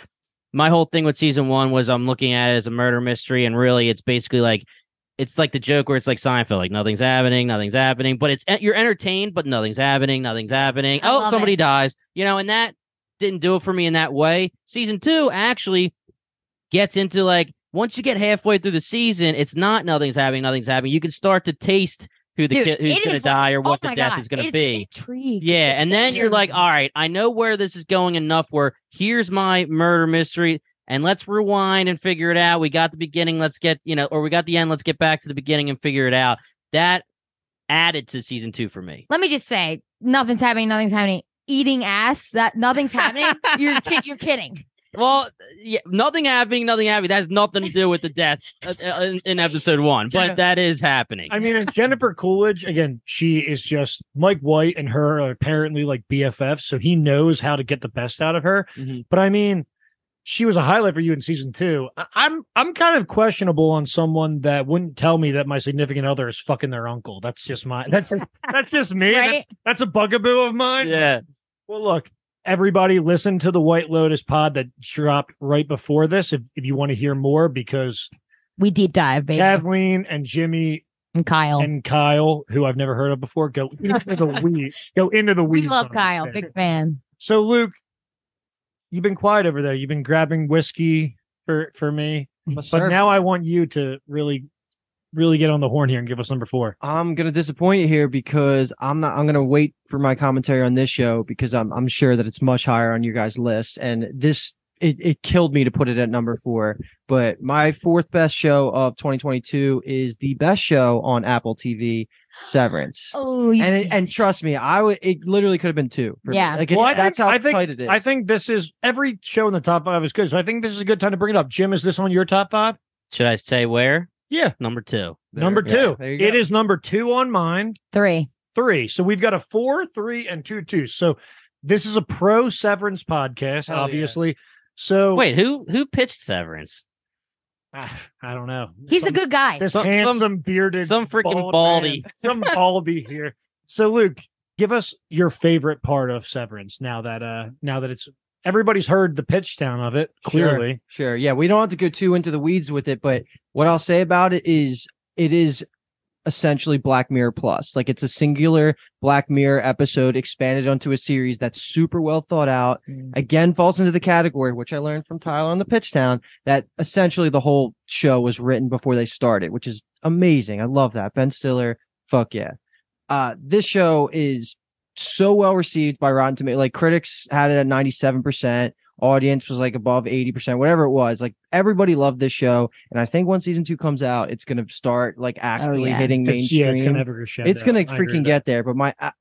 My whole thing with season one was I'm looking at it as a murder mystery, and really it's basically like, it's like the joke where it's like Seinfeld, like nothing's happening, nothing's happening, but it's you're entertained, but nothing's happening, nothing's happening. I oh, somebody it. dies, you know, and that didn't do it for me in that way. Season two actually gets into like, once you get halfway through the season, it's not nothing's happening, nothing's happening. You can start to taste who the Dude, kid, who's going to die or what oh the death God. is going to be. Intrigued. Yeah, it's and then intrigued. You're like, all right, I know where this is going enough where here's my murder mystery, and let's rewind and figure it out. We got the beginning, let's get, you know, or we got the end, let's get back to the beginning and figure it out. That added to season two for me. Let me just say, nothing's happening, nothing's happening. Eating ass, that nothing's happening. You're ki- you're kidding. Well, yeah, nothing happening, nothing happening. That has nothing to do with the death uh, in, in episode one, but that is happening. I mean, Jennifer Coolidge, again, she is just Mike White and her are apparently like B F Fs, so he knows how to get the best out of her. Mm-hmm. But I mean, she was a highlight for you in season two. I- I'm I'm kind of questionable on someone that wouldn't tell me that my significant other is fucking their uncle. That's just my that's that's just me. Right? That's that's a bugaboo of mine. Yeah. Well, look, everybody, listen to the White Lotus pod that dropped right before this if if you want to hear more, because we deep dive, baby. Kathleen and Jimmy and Kyle and Kyle, who I've never heard of before, go into the weeds. Go into the weeds. We love Kyle, big fan. So, Luke, you've been quiet over there. You've been grabbing whiskey for for me, but serve. Now I want you to really, really get on the horn here and give us number four. I'm gonna disappoint you here because I'm not. I'm gonna wait for my commentary on this show because I'm I'm sure that it's much higher on your guys' list. And this it it killed me to put it at number four. But my fourth best show of twenty twenty-two is the best show on Apple T V. Severance. Oh, yeah. and it, and trust me, I would. It literally could have been two. Yeah, like it, well, I that's think, how I think, tight it is. I think this is every show in the top five is good. So I think this is a good time to bring it up. Jim, is this on your top five? Should I say where? Yeah, number two. There, number two. Yeah, it is number two on mine. Three, three. So we've got a four, three, and two, two. So this is a pro Severance podcast, Hell obviously. Yeah. So wait, who who pitched Severance? I don't know. He's some, a good guy. This some, handsome, some, bearded, some freaking bald baldy, man, some baldy here. So, Luke, give us your favorite part of Severance now that uh, now that it's everybody's heard the pitch down of it. Clearly, sure, sure, yeah. We don't have to go too into the weeds with it, but what I'll say about it is it is essentially Black Mirror plus. Like, it's a singular Black Mirror episode expanded onto a series that's super well thought out. Mm. Again, falls into the category, which I learned from Tyler on the Pitch Town, that essentially the whole show was written before they started, which is amazing. I love that. Ben Stiller, fuck yeah. Uh, this show is so well received by Rotten Tomatoes. Like, critics had it at ninety-seven percent. Audience was like above eighty percent, whatever it was. Like, everybody loved this show, and I think once season two comes out, it's gonna start like actually oh, yeah. hitting mainstream. It's, yeah, it's gonna, it's gonna freaking get there. But my, uh,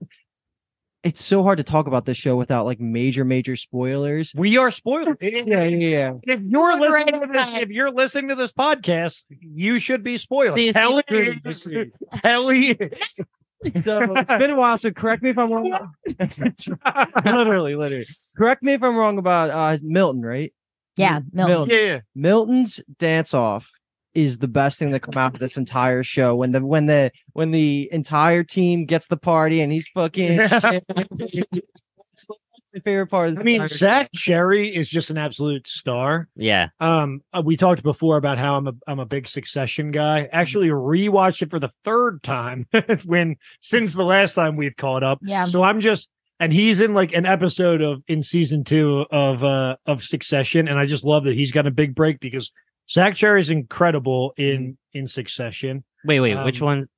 it's so hard to talk about this show without like major, major spoilers. We are spoilers. yeah, yeah, yeah. If you're listening to this, if you're listening to this podcast, you should be spoiled. Hell is, hell is. So it's been a while, so correct me if I'm wrong. literally, literally. Correct me if I'm wrong about uh, Milton, right? Yeah, Milton. Milton. Yeah, yeah. Milton's dance-off is the best thing that come out of this entire show. When the when the when the entire team gets the party and he's fucking. It's my favorite part of this. I mean, Zach Cherry is just an absolute star. Yeah. Um, we talked before about how I'm a I'm a big Succession guy. Actually, rewatched it for the third time when since the last time we've caught up. Yeah. So I'm just and he's in like an episode of in season two of uh of Succession, and I just love that he's got a big break because Zach Cherry is incredible in in Succession. Wait, wait, um, which one?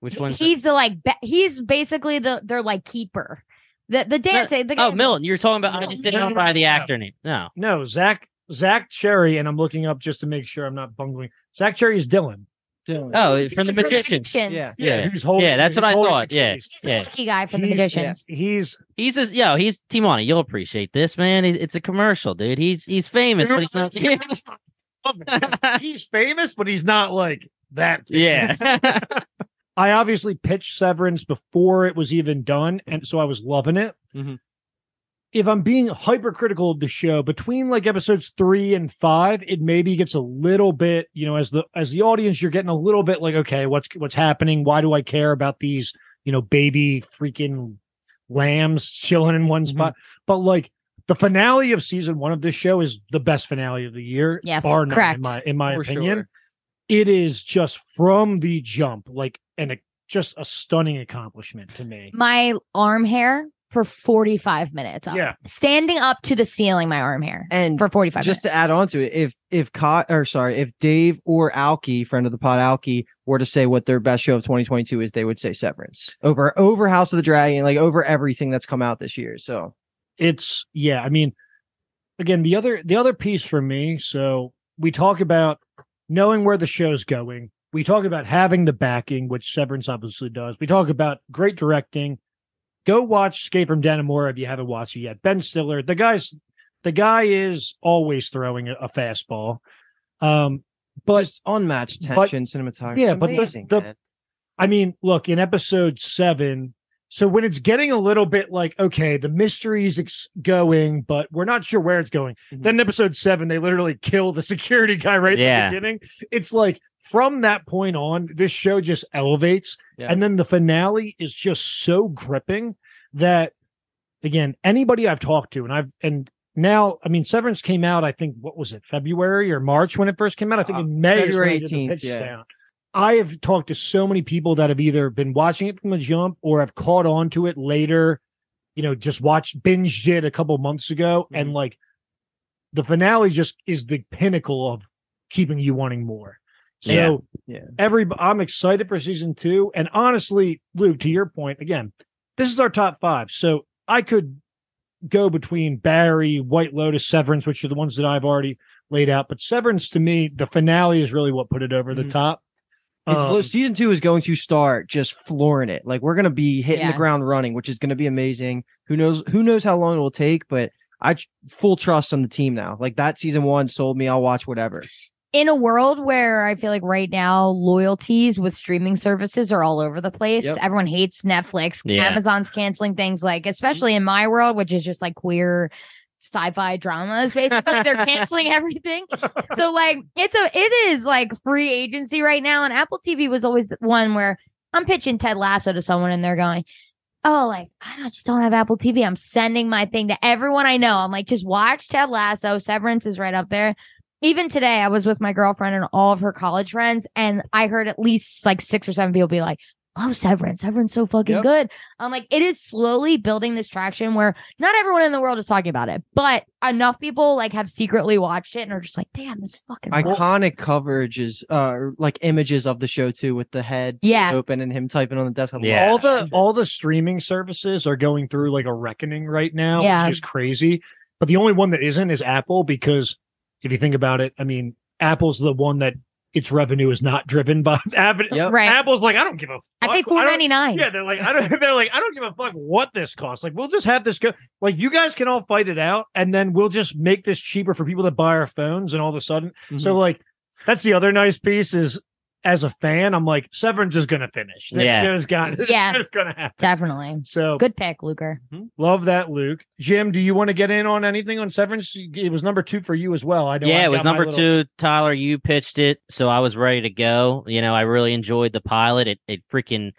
Which one? He's the like ba- he's basically the their like keeper. The the dance. No, the oh, Milton. You're talking about. Milton. I just didn't know by the actor name. No, no, Zach Zach Cherry, and I'm looking up just to make sure I'm not bungling. Zach Cherry is Dylan. Dylan. Oh, he's from The Magicians. Yeah, yeah, yeah. Who's holding, yeah, that's what I thought. Yeah, he's yeah. the lucky guy from he's, The Magicians. Yeah. He's he's a, yo. He's Timoni. You'll appreciate this, man. He's, it's a commercial, dude. He's he's famous, but he's not. He's famous, but he's not like that. Famous. Yeah. I obviously pitched Severance before it was even done, and so I was loving it. Mm-hmm. If I'm being hypercritical of the show, between like episodes three and five, it maybe gets a little bit, you know, as the as the audience, you're getting a little bit like, okay, what's what's happening? Why do I care about these, you know, baby freaking lambs chilling in one spot? Mm-hmm. But like the finale of season one of this show is the best finale of the year, yes, bar none, correct. in my in my For opinion. Sure. It is just from the jump, like. And a, just a stunning accomplishment to me. My arm hair for forty-five minutes. Up. Yeah. Standing up to the ceiling, my arm hair. And for forty-five just minutes. Just to add on to it, if if Ka- or sorry, if Dave or Alki, friend of the pod Alki, were to say what their best show of twenty twenty-two is, they would say Severance. Over over House of the Dragon, like over everything that's come out this year. So it's yeah, I mean, again, the other the other piece for me, so we talk about knowing where the show's going. We talk about having the backing, which Severance obviously does. We talk about great directing. Go watch Escape from Dannemora if you haven't watched it yet. Ben Stiller, the guy's, the guy is always throwing a, a fastball. Um, but just unmatched tension, but, cinematography. Yeah, amazing, but the, the I mean, look, in episode seven, So when it's getting a little bit like, okay, the mystery's ex- going, but we're not sure where it's going. Mm-hmm. Then in episode seven, they literally kill the security guy right yeah. at the beginning. It's like, from that point on, this show just elevates. Yeah. And then the finale is just so gripping that, again, anybody I've talked to, and I've, and now, I mean, Severance came out, I think, what was it, February or March when it first came out? I think uh, in May. February eighteenth, yeah. Down. I have talked to so many people that have either been watching it from the jump or have caught on to it later, you know, just watched binge it a couple months ago. Mm-hmm. And like the finale just is the pinnacle of keeping you wanting more. So yeah. Yeah. every, I'm excited for season two. And honestly, Luke, to your point, again, this is our top five. So I could go between Barry, White Lotus, Severance, which are the ones that I've already laid out. But Severance, to me, the finale is really what put it over mm-hmm. the top. It's, season two is going to start just flooring it. Like, we're going to be hitting yeah. the ground running, which is going to be amazing. Who knows? Who knows how long it will take? But I full trust on the team now. Like, that season one sold me. I'll watch whatever. In a world where I feel like right now loyalties with streaming services are all over the place. Yep. Everyone hates Netflix. Yeah. Amazon's canceling things, like, especially in my world, which is just like queer sci-fi dramas, basically. They're canceling everything. So like it's a it is like free agency right now, and Apple T V was always one where I'm pitching Ted Lasso to someone and they're going, oh, like, I just don't have Apple T V. I'm sending my thing to everyone I know. I'm like, just watch Ted Lasso. Severance is right up there. Even today I was with my girlfriend and all of her college friends, and I heard at least like six or seven people be like, oh, Severance. Severance so fucking yep. good. I'm like, it is slowly building this traction where not everyone in the world is talking about it, but enough people like have secretly watched it and are just like, damn, this fucking iconic coverage is uh, like images of the show too, with the head yeah. open and him typing on the desk. Yeah. All the all the streaming services are going through like a reckoning right now, yeah. which is crazy. But the only one that isn't is Apple, because if you think about it, I mean, Apple's the one that its revenue is not driven by Apple. Yep. Right. Apple's like, I don't give a fuck. I think four ninety-nine. Yeah, they're like, I don't they're like, I don't give a fuck what this costs. Like, we'll just have this go, like, you guys can all fight it out, and then we'll just make this cheaper for people that buy our phones, and all of a sudden. Mm-hmm. So like that's the other nice piece is, as a fan, I'm like, Severance is gonna finish. This yeah. show's got this yeah. show's gonna happen. Definitely. So good pick, Luker. Love that, Luke. Jim, do you want to get in on anything on Severance? It was number two for you as well. I know. Yeah, I it was number little... two. Tyler, you pitched it, so I was ready to go. You know, I really enjoyed the pilot. It it freaking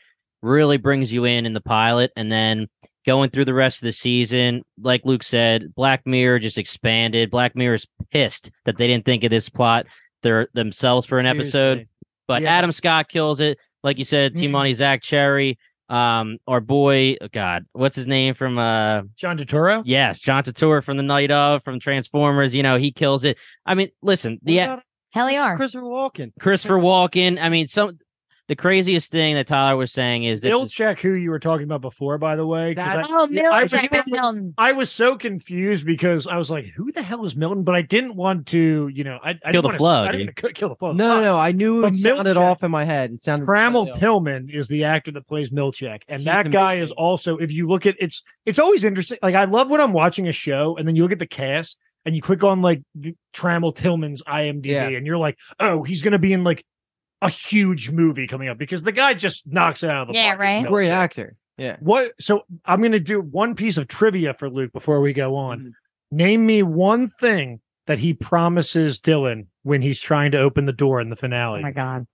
really brings you in in the pilot, and then going through the rest of the season, like Luke said, Black Mirror just expanded. Black Mirror's pissed that they didn't think of this plot their themselves for an episode. Seriously. But yeah. Adam Scott kills it. Like you said, Team Money, mm-hmm. Zach Cherry, um, our boy, oh God, what's his name from? Uh, John Turturro? Yes, John Turturro from The Night Of, from Transformers. You know, he kills it. I mean, listen. The, about, hell yeah. Christopher Walken. Christopher Walken. I mean, some the craziest thing that Tyler was saying is this. They'll is, check who you were talking about before, by the way. That, I, oh, Milton. I was, Milton. I was so confused because I was like, who the hell is Milton? But I didn't want to, you know, I, I kill didn't the flow. I didn't kill the flow. No, no, no. I knew but it Milchek, sounded off in my head. It sounded Trammell Pillman is the actor that plays Milchek. And Keep that guy is also, if you look at it's it's always interesting. Like, I love when I'm watching a show and then you look at the cast and you click on like Trammell Tillman's I M D B yeah. and you're like, oh, he's gonna be in like a huge movie coming up, because the guy just knocks it out of the yeah, park. Right. Great show. Actor. Yeah. What? So I'm going to do one piece of trivia for Luke before we go on. Mm-hmm. Name me one thing that he promises Dylan when he's trying to open the door in the finale. Oh my God.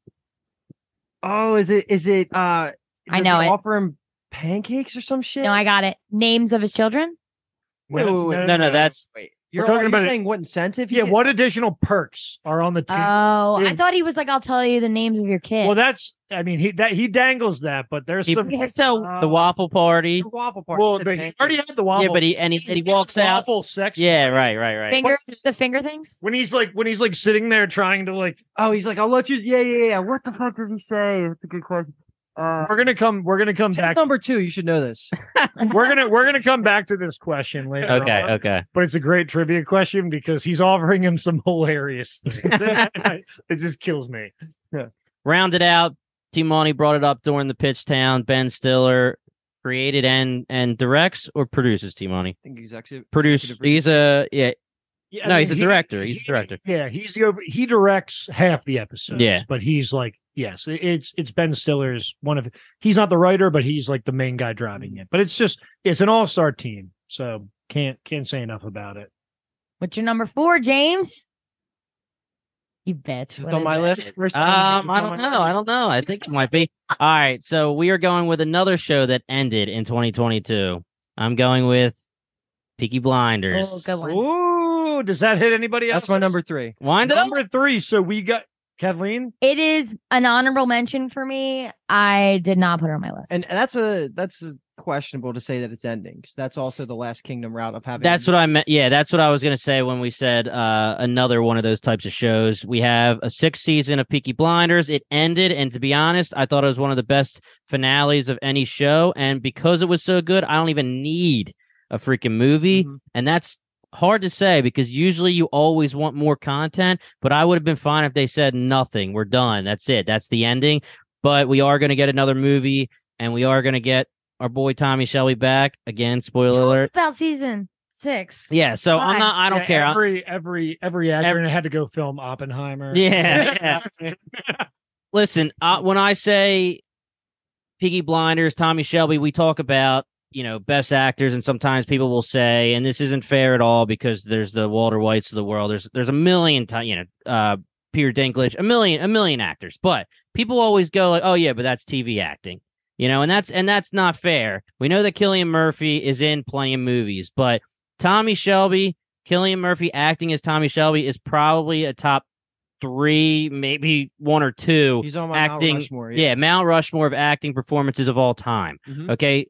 Oh, is it? Is it? Uh, I know it. Offer him pancakes or some shit. No, I got it. Names of his children. Wait, wait, wait, wait, no, no, no, that's. Wait. You're talking about saying what incentive? Yeah, what additional perks are on the team? Oh, I thought he was like, I'll tell you the names of your kids. Well, that's, I mean, he that he dangles that, but there's some. So uh, the waffle party, the waffle party. Well, but he already had the waffle. Yeah, but he and he, he, he walks out. Waffle sex. Yeah, right, right, right. Finger, what? The finger things. When he's like, when he's like sitting there trying to like, oh, he's like, I'll let you. Yeah, yeah, yeah. What the fuck does he say? That's a good question. Uh, we're gonna come. We're gonna come back. Number two, you should know this. we're gonna we're gonna come back to this question later. Okay, on, okay. But it's a great trivia question because he's offering him some hilarious things. It just kills me. Yeah. Rounded out. Timoni brought it up during the pitch town. Ben Stiller created and and directs or produces Timoni. I think executive. Produce. He's a yeah. Yeah, no, I mean, he's a he, director. He's he, a director. Yeah, he's the over, he directs half the episodes. Yeah, but he's like, yes, it's it's Ben Stiller's one of. He's not the writer, but he's like the main guy driving it. But it's just it's an all-star team, so can't can't say enough about it. What's your number four, James? You bet. It's on my list. Um, I don't know. I don't know. I think it might be. All right. So we are going with another show that ended in twenty twenty-two. I'm going with Peaky Blinders. Oh, good one. Ooh, does that hit anybody else? That's my number three. Wind it up. Number three. So we got Kathleen. It is an honorable mention for me. I did not put it on my list. And that's a that's a questionable to say that it's ending, because that's also the Last Kingdom route of having. That's what I meant. Yeah, that's what I was going to say when we said uh, another one of those types of shows. We have a sixth season of Peaky Blinders. It ended, and to be honest, I thought it was one of the best finales of any show. And because it was so good, I don't even need a freaking movie. Mm-hmm. And that's hard to say, because usually you always want more content. But I would have been fine if they said nothing. We're done. That's it. That's the ending. But we are going to get another movie, and we are going to get our boy Tommy Shelby back again. Spoiler alert! About season six. Yeah, so Five. I'm not. I don't yeah, care. Every every every actor every, had to go film Oppenheimer. Yeah. yeah. Listen, uh, when I say Peaky Blinders, Tommy Shelby, we talk about you know best actors, and sometimes people will say, and this isn't fair at all, because there's the Walter Whites of the world. There's there's a million times, you know, uh, Peter Dinklage, a million a million actors, but people always go like, oh yeah, but that's T V acting. You know, and that's and that's not fair. We know that Cillian Murphy is in plenty of movies, but Tommy Shelby, Cillian Murphy acting as Tommy Shelby is probably a top three, maybe one or two. He's on my acting, Mount Rushmore. Yeah. yeah, Mount Rushmore of acting performances of all time. Mm-hmm. Okay.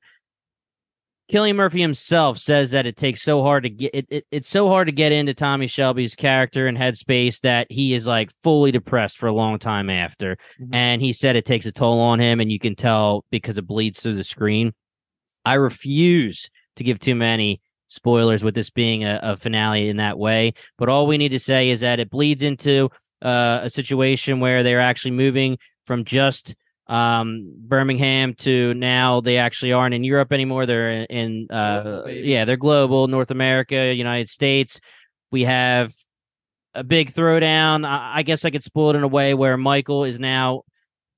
Cillian Murphy himself says that it takes so hard to get it, it. It's so hard to get into Tommy Shelby's character and headspace that he is like fully depressed for a long time after. Mm-hmm. And he said it takes a toll on him, and you can tell because it bleeds through the screen. I refuse to give too many spoilers with this being a, a finale in that way. But all we need to say is that it bleeds into uh, a situation where they're actually moving from just um Birmingham to now they actually aren't in Europe anymore. They're in, in uh oh, yeah they're global, North America, United States. We have a big throwdown. I, I guess I could spoil it in a way where Michael is now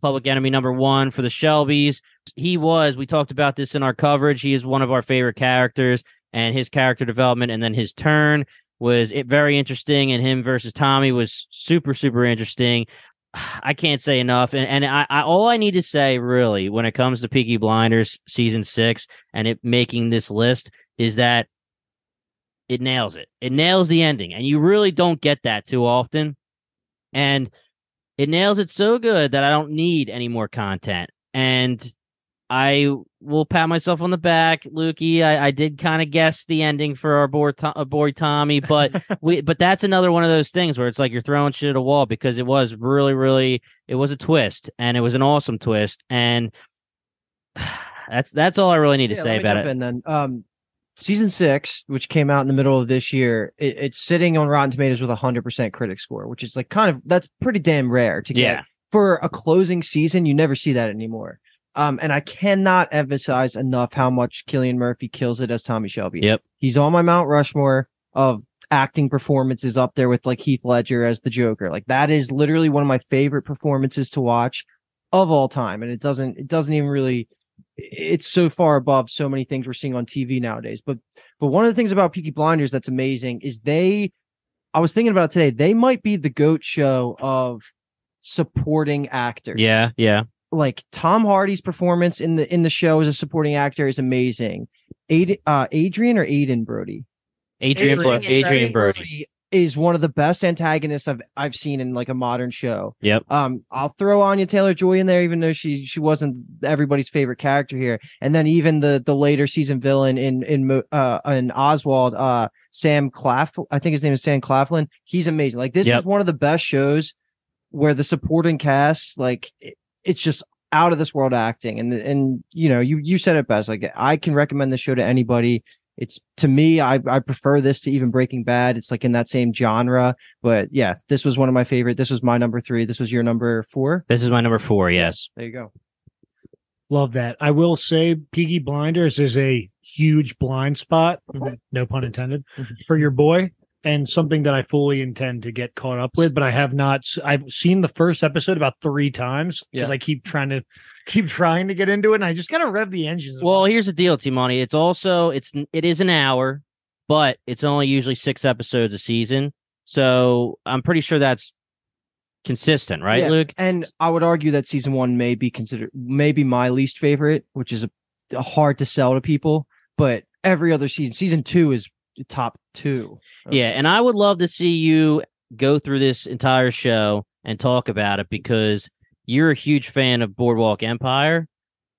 public enemy number one for the Shelbys. He was, we talked about this in our coverage, he is one of our favorite characters, and his character development and then his turn was it very interesting, and him versus Tommy was super super interesting. I can't say enough, and, and I, I all I need to say really when it comes to Peaky Blinders season six and it making this list is that it nails it. It nails the ending, and you really don't get that too often. And it nails it so good that I don't need any more content. And I will pat myself on the back, Lukey. I, I did kind of guess the ending for our boy, Tom, our boy Tommy, but we, but that's another one of those things where it's like you're throwing shit at a wall, because it was really, really, it was a twist, and it was an awesome twist, and that's that's all I really need to yeah, say about it. And then um, season six, which came out in the middle of this year, it, it's sitting on Rotten Tomatoes with a hundred percent critic score, which is like kind of that's pretty damn rare to get yeah. for a closing season. You never see that anymore. Um, and I cannot emphasize enough how much Cillian Murphy kills it as Tommy Shelby. Yep. He's on my Mount Rushmore of acting performances, up there with like Heath Ledger as the Joker. Like that is literally one of my favorite performances to watch of all time. And it doesn't it doesn't even really it's so far above so many things we're seeing on T V nowadays. But but one of the things about Peaky Blinders that's amazing is they I was thinking about it today, they might be the GOAT show of supporting actors. Yeah, yeah. Like Tom Hardy's performance in the in the show as a supporting actor is amazing. Ad, uh, Adrian or Aiden Brody? Adrian, Adrian, Adrian, Adrian Brody. Brody is one of the best antagonists I've I've seen in like a modern show. Yep. Um, I'll throw Anya Taylor-Joy in there, even though she she wasn't everybody's favorite character here. And then even the the later season villain in in uh in Oswald, uh Sam Claflin, I think his name is Sam Claflin. He's amazing. Like this yep. is one of the best shows where the supporting cast like. It, It's just out of this world acting, and and you know you you said it best. Like I can recommend this show to anybody. It's to me, I I prefer this to even Breaking Bad. It's like in that same genre, but yeah, this was one of my favorite. This was my number three. This was your number four. This is my number four. Yes, there you go. Love that. I will say, Peaky Blinders is a huge blind spot. Mm-hmm. No pun intended for your boy. and something that I fully intend to get caught up with, but I have not. I've seen the first episode about three times because yeah. I keep trying to keep trying to get into it, and I just gotta rev the engines. Well, here's the deal, Timoni. It's also it's it is an hour, but it's only usually six episodes a season, so I'm pretty sure that's consistent, right, yeah. Luke? And I would argue that season one may be considered maybe my least favorite, which is a, a hard to sell to people, but every other season, season two is top two. Okay. Yeah, and I would love to see you go through this entire show and talk about it because you're a huge fan of Boardwalk Empire,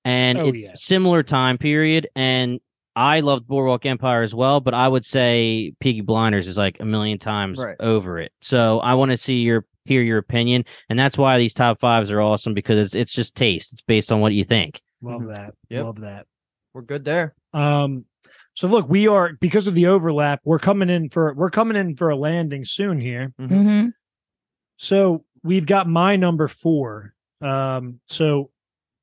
and oh, it's yeah. similar time period, and I loved Boardwalk Empire as well, but I would say Peaky Blinders is like a million times right. over it. So I want to see your hear your opinion, and that's why these top fives are awesome because it's, it's just taste. It's based on what you think. Love that. Yep. Love that. We're good there. Um, So look, we are because of the overlap. We're coming in for we're coming in for a landing soon here. Mm-hmm. Mm-hmm. So we've got my number four. Um, so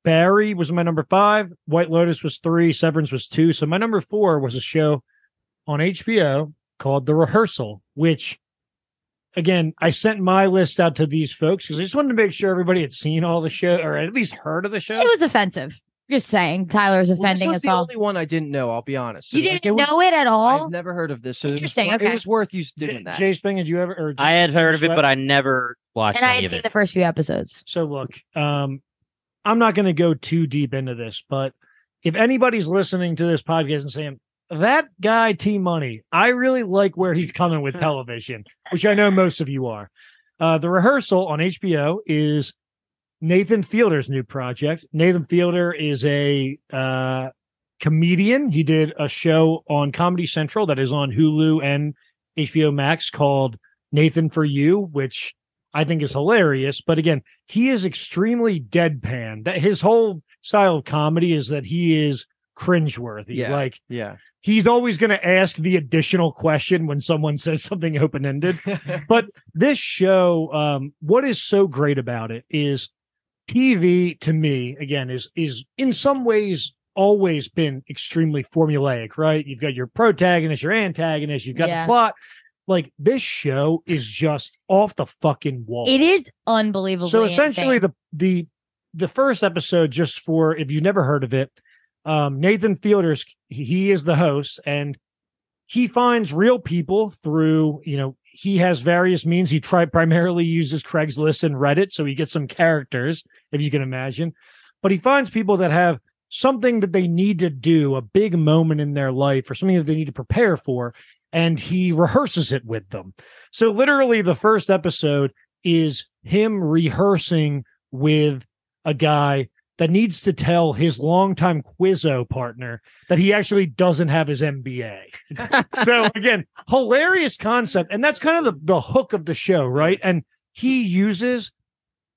Barry was my number five. White Lotus was three. Severance was two. So my number four was a show on H B O called The Rehearsal. Which, again, I sent my list out to these folks because I just wanted to make sure everybody had seen all the show or at least heard of the show. It was offensive. Just saying, Tyler's offending well, this was us the all. The only one I didn't know. I'll be honest. So you didn't like, it was, know it at all. I've never heard of this. So interesting. It was, okay, it was worth you doing that. Jay Spang, did you ever? Or did I had heard of it, but I never watched. And I had seen it. The first few episodes. So look, um, I'm not going to go too deep into this, but if anybody's listening to this podcast and saying that guy T Money, I really like where he's coming with television, which I know most of you are. Uh, The Rehearsal on H B O is Nathan Fielder's new project. Nathan Fielder is a uh, comedian. He did a show on Comedy Central that is on Hulu and H B O Max called Nathan for You, which I think is hilarious. But again, he is extremely deadpan. That his whole style of comedy is that he is cringeworthy. Yeah, like, yeah, he's always going to ask the additional question when someone says something open-ended. But this show, um, what is so great about it is T V to me, again, is is in some ways always been extremely formulaic, right? You've got your protagonist, your antagonist, you've got yeah. the plot. Like, this show is just off the fucking wall. It is unbelievable. So essentially insane. the the the first episode, just for if you've never heard of it, um, Nathan Fielder's he is the host, and he finds real people through, you know, he has various means. He tri- primarily uses Craigslist and Reddit, so he gets some characters, if you can imagine. But he finds people that have something that they need to do, a big moment in their life, or something that they need to prepare for, and he rehearses it with them. So literally the first episode is him rehearsing with a guy that needs to tell his longtime Quizzo partner that he actually doesn't have his M B A. So again, hilarious concept. And that's kind of the, the hook of the show, right? And he uses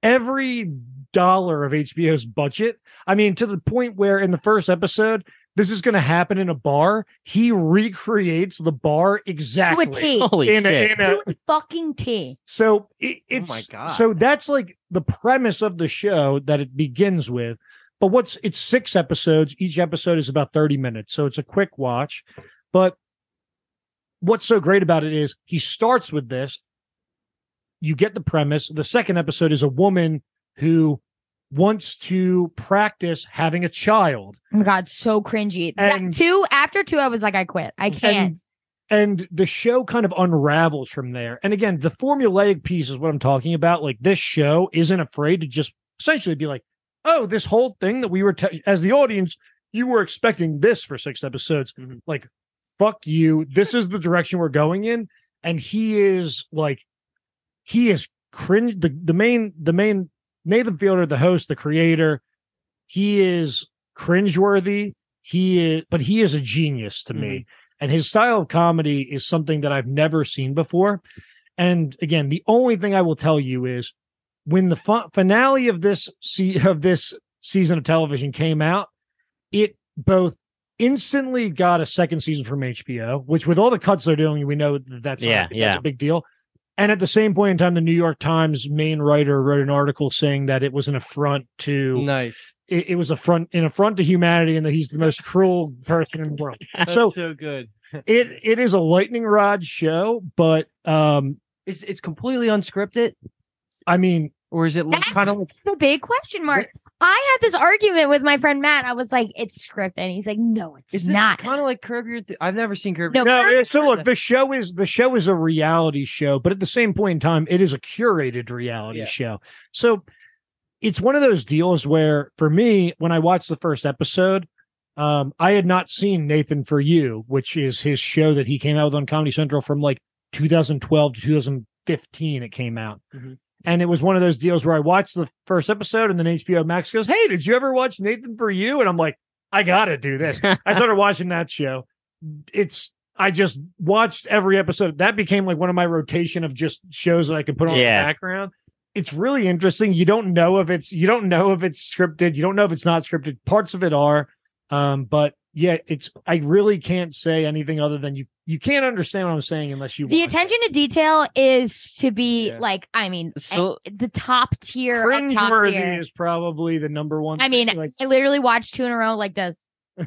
every dollar of H B O's budget. I mean, to the point where in the first episode, this is going to happen in a bar. He recreates the bar exactly. To a T. Holy in shit. A, in a... To a fucking T. So it, it's... Oh my God. So that's like the premise of the show that it begins with. But what's... It's six episodes. Each episode is about thirty minutes. So it's a quick watch. But what's so great about it is he starts with this. You get the premise. The second episode is a woman who wants to practice having a child. Oh my God, so cringy. And that two after two, I was like, I quit. I can't. And, and the show kind of unravels from there. And again, the formulaic piece is what I'm talking about. Like, this show isn't afraid to just essentially be like, oh, this whole thing that we were, te- as the audience, you were expecting this for six episodes. Mm-hmm. Like, fuck you. This is the direction we're going in. And he is like, he is cringe. The, the main, the main, Nathan Fielder, the host, the creator, he is cringeworthy. He is, but he is a genius to mm-hmm. me. And his style of comedy is something that I've never seen before. And again, the only thing I will tell you is when the fa- finale of this se- of this season of television came out, it both instantly got a second season from H B O, which with all the cuts they're doing, we know that that's, yeah, not, yeah. that's a big deal. And at the same point in time, the New York Times main writer wrote an article saying that it was an affront to nice. It, it was a front an affront to humanity, and that he's the most cruel person in the world. That's so, so good. it it is a lightning rod show, but um, is it's completely unscripted? I mean, or is it like, kind of like the big question mark? What? I had this argument with my friend Matt. I was like, "It's scripted," and he's like, "No, it's is this not." Kind of like Curb Your. Th- I've never seen Curb. No, no Curb so look, the show is the show is a reality show, but at the same point in time, it is a curated reality yeah. show. So it's one of those deals where, for me, when I watched the first episode, um, I had not seen Nathan for You, which is his show that he came out with on Comedy Central from like two thousand twelve to two thousand fifteen. It came out. Mm-hmm. And it was one of those deals where I watched the first episode and then H B O Max goes, "Hey, did you ever watch Nathan for You?" And I'm like, I got to do this. I started watching that show. It's I just watched every episode. That became like one of my rotation of just shows that I could put on yeah. the background. It's really interesting. You don't know if it's you don't know if it's scripted. You don't know if it's not scripted. Parts of it are. Um, but yeah, it's I really can't say anything other than you. You can't understand what I'm saying unless you. The want attention it. to detail is to be yeah. like, I mean, so, the top tier. Cringeworthy is probably the number one. I mean, like, I literally watched two in a row like this.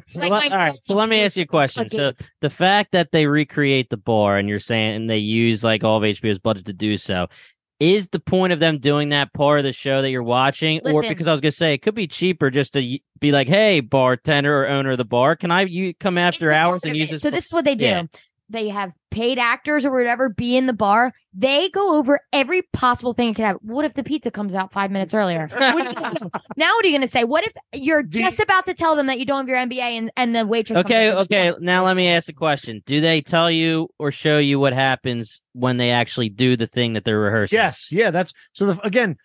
So like let, all right, so let me ask you a question. Okay. So the fact that they recreate the bar, and you're saying, and they use like all of H B O's budget to do so, is the point of them doing that part of the show that you're watching, Listen. or because I was gonna say it could be cheaper just to be like, "Hey, bartender or owner of the bar, can I you come after it's hours and use this?" So this is what they do. Yeah. They have paid actors or whatever be in the bar. They go over every possible thing it could have. What if the pizza comes out five minutes earlier? What now what are you going to say? What if you're do just you... about to tell them that you don't have your M B A and, and the waitress? Okay, okay. Out. Now let me ask a question. Do they tell you or show you what happens when they actually do the thing that they're rehearsing? Yes. Yeah. That's so. The, again,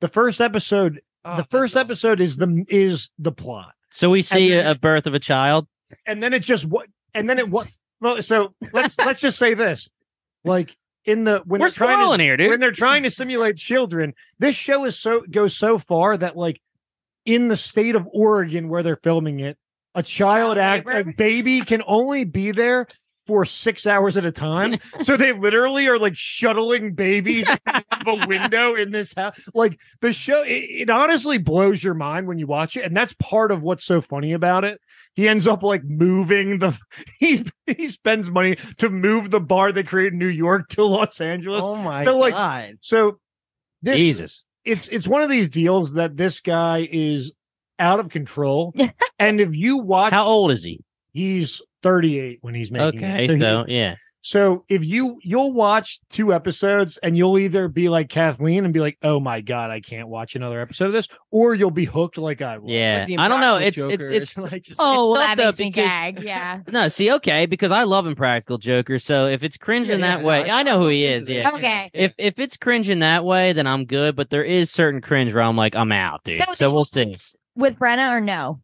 the first episode. Oh, the first episode is the is the plot. So we see then, a birth of a child, and then it just what, and then it what. Well, so let's let's just say this, like in the when we're trying to, here, dude. When they're trying to simulate children, this show is so goes so far that like in the state of Oregon where they're filming it, a child act a baby can only be there for six hours at a time. So they literally are like shuttling babies out of a window in this house. Like the show, it, it honestly blows your mind when you watch it, and that's part of what's so funny about it. He ends up like moving the he he spends money to move the bar they created in New York to Los Angeles. Oh my so, like, god! So this Jesus, it's it's one of these deals that this guy is out of control. And if you watch, how old is he? He's thirty-eight when he's making. Okay, it. So yeah. So if you you'll watch two episodes and you'll either be like Kathleen and be like, "Oh my god, I can't watch another episode of this," or you'll be hooked like I will. Yeah, like I don't know. It's Joker. it's it's like just, oh, it's well, that makes me because, gag. Yeah. No, see, okay, because I love Impractical Joker. So if it's cringe yeah, in that yeah, way, no, I know who he is. Yeah. Okay. If if it's cringe in that way, then I'm good. But there is certain cringe where I'm like, I'm out, dude. So, so we'll see. With Brenna or no?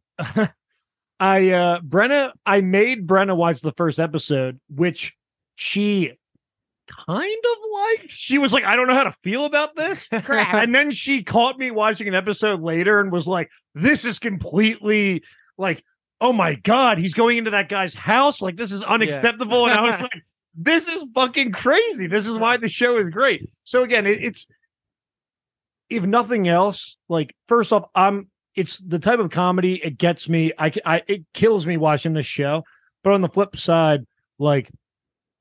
I uh, Brenna, I made Brenna watch the first episode, which. She kind of liked. She was like, "I don't know how to feel about this." Correct. And then she caught me watching an episode later and was like, "This is completely like, oh my god, he's going into that guy's house. Like, this is unacceptable." Yeah. And I was like, "This is fucking crazy. This is why the show is great." So again, it, it's if nothing else, like first off, I'm it's the type of comedy it gets me. I, I it kills me watching this show. But on the flip side, like.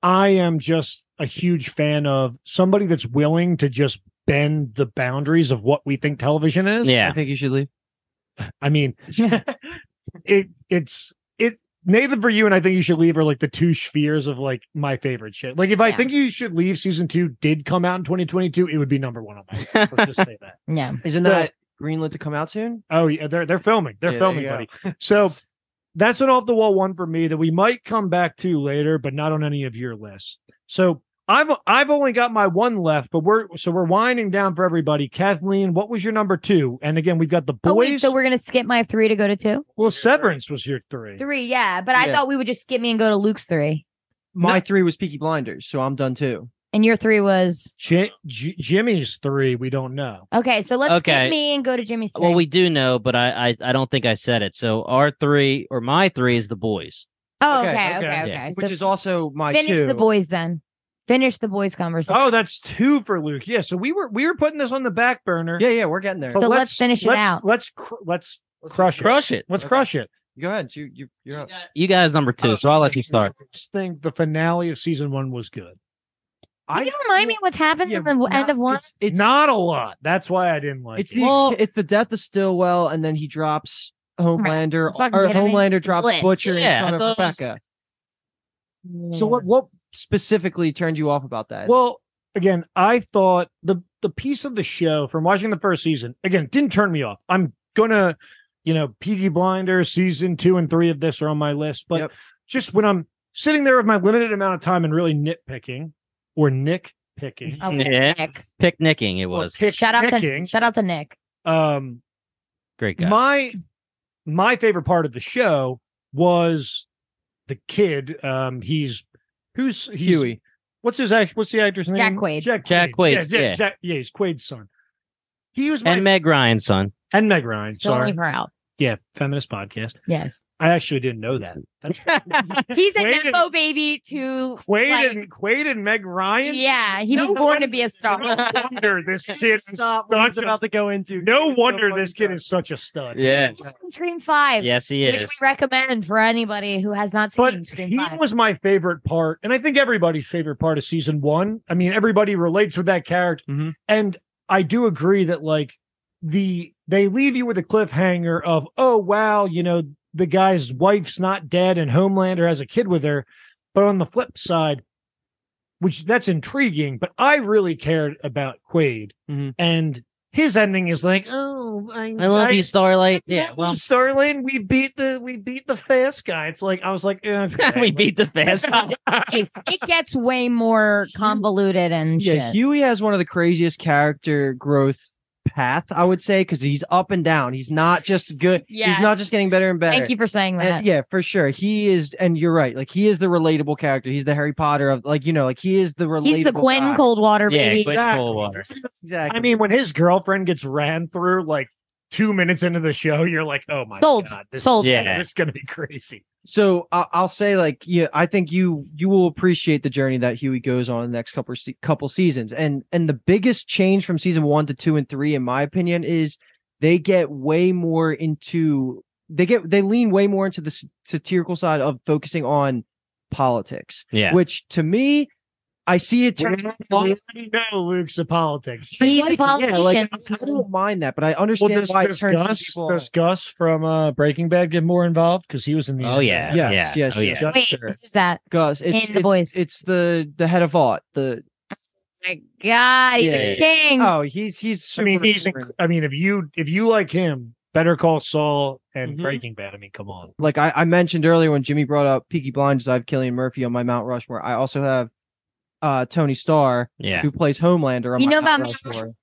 I am just a huge fan of somebody that's willing to just bend the boundaries of what we think television is. Yeah, I think you should leave. I mean, it it's it Nathan for You and I Think You Should Leave are like the two spheres of like my favorite shit. Like if yeah. I Think You Should Leave season two did come out in twenty twenty-two, it would be number one on my list. Let's just say that. Yeah, isn't so, that greenlit to come out soon? Oh yeah, they're they're filming. They're yeah, filming, buddy. So. That's an off-the-wall one for me that we might come back to later, but not on any of your lists. So I've I've only got my one left, but we're so we're winding down for everybody. Kathleen, what was your number two? And again, we've got The Boys. Oh, wait, so we're gonna skip my three to go to two. Well, Severance was your three. Three, yeah, but I yeah. thought we would just skip me and go to Luke's three. My no. three was Peaky Blinders, so I'm done too. And your three was J- J- Jimmy's three. We don't know. Okay, so let's okay. skip me and go to Jimmy's three. Well, we do know, but I, I I don't think I said it. So our three or my three is The Boys. Oh, okay, okay, okay. okay. Yeah. Which so is also my finish two. Finish The Boys then. Finish The Boys conversation. Oh, that's two for Luke. Yeah. So we were we were putting this on the back burner. Yeah, yeah, we're getting there. So, so let's, let's finish let's, it out. Let's cr- let's crush it. Crush it. it. Let's okay. crush it. Go ahead. You you you're not... you guys number two, so I'll let you start. I just think the finale of season one was good. Can I, you remind me what's happened yeah, at the not, end of one? It's, it's not a lot. That's why I didn't like it's it. The, well, it's the death of Stillwell, and then he drops Homelander, right. or Homelander drops Split. Butcher yeah, in front of Rebecca. Was... So what, what specifically turned you off about that? Well, again, I thought the, the piece of the show from watching the first season, again, didn't turn me off. I'm going to, you know, Peaky Blinders season two and three of this are on my list. But yep. just when I'm sitting there with my limited amount of time and really nitpicking, Or Nick picking. Oh, yeah. Nick. Picnicking it was. Pick shout out picking. to shout out to Nick. Um great guy. My my favorite part of the show was the kid. Um he's who's he's, Huey. What's his what's the actor's name? Jack Quaid. Jack Quaid. Jack Quaid. Yeah, yeah. Jack, yeah, he's Quaid's son. He was my, And Meg Ryan's son. And Meg Ryan. Sorry. Don't leave her out. Yeah, feminist podcast. Yes. I actually didn't know that. He's a nympho baby to Quaid, like, and Quaid and Meg Ryan. Yeah, he no was born to be a star. No wonder this kid is Stop such a, about to go into. No wonder this kid is such a stud. Yeah. He's on Scream Five. Yes, he is. Which we recommend for anybody who has not seen but Scream he Five. He was my favorite part, and I think everybody's favorite part of season one. I mean, everybody relates with that character, mm-hmm. and I do agree that like the. They leave you with a cliffhanger of, oh, wow, you know, the guy's wife's not dead and Homelander has a kid with her. But on the flip side, which that's intriguing, but I really cared about Quaid. Mm-hmm. And his ending is like, oh, I, I love I, you, Starlight. I yeah, well, Starlight, we beat the we beat the fast guy. It's like I was like, eh, okay, we beat the fast guy. it, it gets way more convoluted and yeah, shit. Huey has one of the craziest character growth path, I would say, because he's up and down. He's not just good. Yes. He's not just getting better and better. Thank you for saying that. And yeah, for sure. He is, and you're right. Like he is the relatable character. He's the Harry Potter of, like, you know, like he is the relatable. He's the Gwen guy. Coldwater baby. Yeah, Gwen exactly. Coldwater. Exactly. I mean, when his girlfriend gets ran through, like two minutes into the show, you're like, oh my Sold. god, this, Sold. Yeah, this is gonna be crazy. So uh, I'll say, like, yeah, I think you you will appreciate the journey that Huey goes on in the next couple se- couple seasons, and and the biggest change from season one to two and three, in my opinion, is they get way more into they get they lean way more into the s- satirical side of focusing on politics, yeah, which to me. I see it. Turn- we already know Luke's a politics. He's like, a politician. Yeah, like, I don't mind that, but I understand well, does, why does it turns Gus, people. Does Gus from uh, Breaking Bad get more involved because he was in the? Oh yeah, yes, yeah, yes, oh, yes. Yeah. Wait, who's that? Gus. It's, in it's, The Boys. It's the the head of Vought. The oh my God, he's yeah. king. Oh, he's he's. I mean, he's. Inc- I mean, if you if you like him, Better Call Saul and mm-hmm. Breaking Bad. I mean, come on. Like I, I mentioned earlier when Jimmy brought up Peaky Blinders, I have Cillian Murphy on my Mount Rushmore. I also have. Uh, Tony Starr, yeah. who plays Homelander. On you know Mount about Rushmore. Mount Rushmore?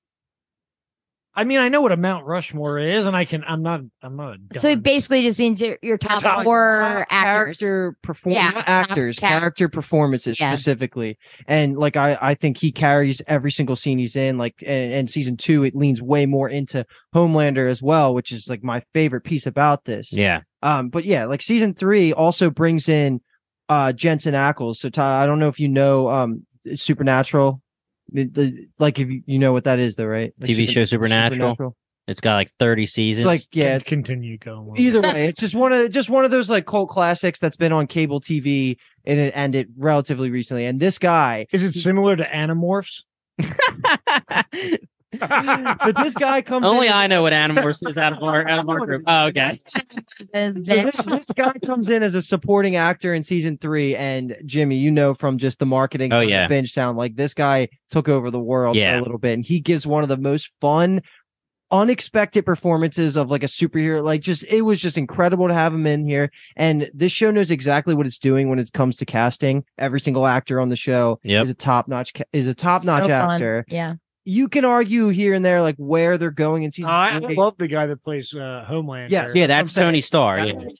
I mean, I know what a Mount Rushmore is, and I can. I'm not. I'm not. So it basically just means your, your top, top four top actors, character perform- yeah, actors, cat- character performances yeah. specifically. And like, I, I think he carries every single scene he's in. Like, and, and season two, it leans way more into Homelander as well, which is like my favorite piece about this. Yeah. Um. But yeah, like season three also brings in. Uh, Jensen Ackles. So Ty, I don't know if you know um, Supernatural. The, the, like if you, you know what that is, though, right? Like T V show Supernatural. Supernatural. It's got like thirty seasons. It's like yeah, it's, continue going. Either way, it's just one of just one of those like cult classics that's been on cable T V and it ended relatively recently. And this guy is it similar to Animorphs? But this guy comes only in I know what Animorphs is out of our out of our group. Oh, okay. So this, this guy comes in as a supporting actor in season three, and Jimmy, you know from just the marketing oh, yeah. Binge Town, like this guy took over the world yeah. for a little bit, and he gives one of the most fun, unexpected performances of like a superhero. Like just it was just incredible to have him in here. And this show knows exactly what it's doing when it comes to casting. Every single actor on the show yep. is a top notch is a top notch so actor. Fun. Yeah. You can argue here and there, like where they're going in season. I three. Love the guy that plays uh, Homelander. Yeah, yeah, that's Tony Starr. Yeah. Tony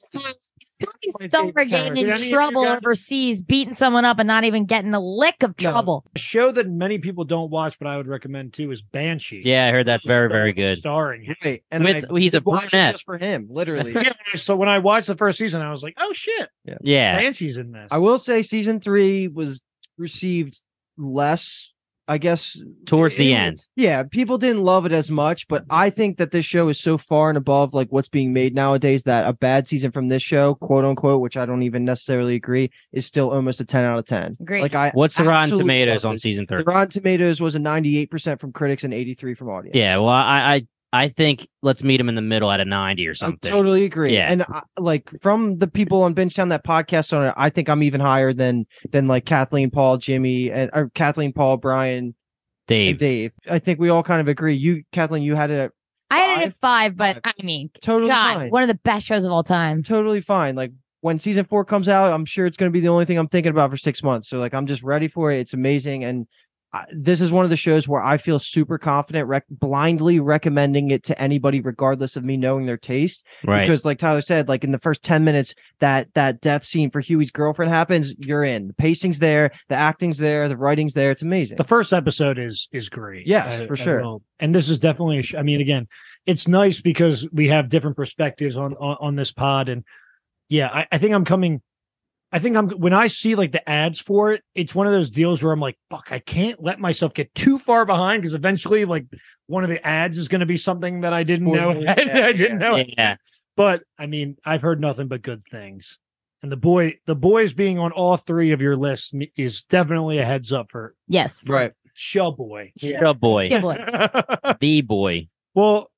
Starr getting in Did trouble overseas, beating someone up, and not even getting a lick of trouble. No. A show that many people don't watch, but I would recommend too, is Banshee. Yeah, I heard that's very, very good. Starring, right? And With, I, he's a brunette just for him, literally. Yeah. So when I watched the first season, I was like, oh shit, yeah, yeah. Banshee's in this. I will say, season three was received less. I guess towards it, the end. Yeah, people didn't love it as much, but I think that this show is so far and above like what's being made nowadays that a bad season from this show, quote unquote, which I don't even necessarily agree, is still almost a ten out of ten. Great. Like I What's the Rotten Tomatoes on season three? The Rotten Tomatoes was a ninety-eight percent from critics and eighty-three from audience. Yeah, well, I I I think let's meet him in the middle at a ninety or something. I totally agree. Yeah. And I, like from the people on Binge Town that podcast on it, I think I'm even higher than than like Kathleen, Paul, Jimmy, and or Kathleen, Paul, Brian, Dave, Dave. I think we all kind of agree. You, Kathleen, you had it at I had it at five, but I mean, totally God, fine. One of the best shows of all time. Totally fine. Like when season four comes out, I'm sure it's going to be the only thing I'm thinking about for six months. So like I'm just ready for it. It's amazing. And this is one of the shows where I feel super confident rec- blindly recommending it to anybody, regardless of me knowing their taste. Right. Because like Tyler said, like in the first ten minutes that that death scene for Huey's girlfriend happens, you're in. The pacing's there, the acting's there, the writing's there. It's amazing. The first episode is is great. Yes, I, for sure. And this is definitely, a sh- I mean, again, it's nice because we have different perspectives on, on, on this pod. And yeah, I, I think I'm coming... I think I'm when I see like the ads for it, it's one of those deals where I'm like, fuck, I can't let myself get too far behind because eventually like one of the ads is going to be something that I didn't know. Yeah, I didn't yeah, know. Yeah. But I mean, I've heard nothing but good things. And the boy, the boys being on all three of your lists is definitely a heads up for. Yes. Right. Shell boy. Yeah. Shell boy. The boy. Well,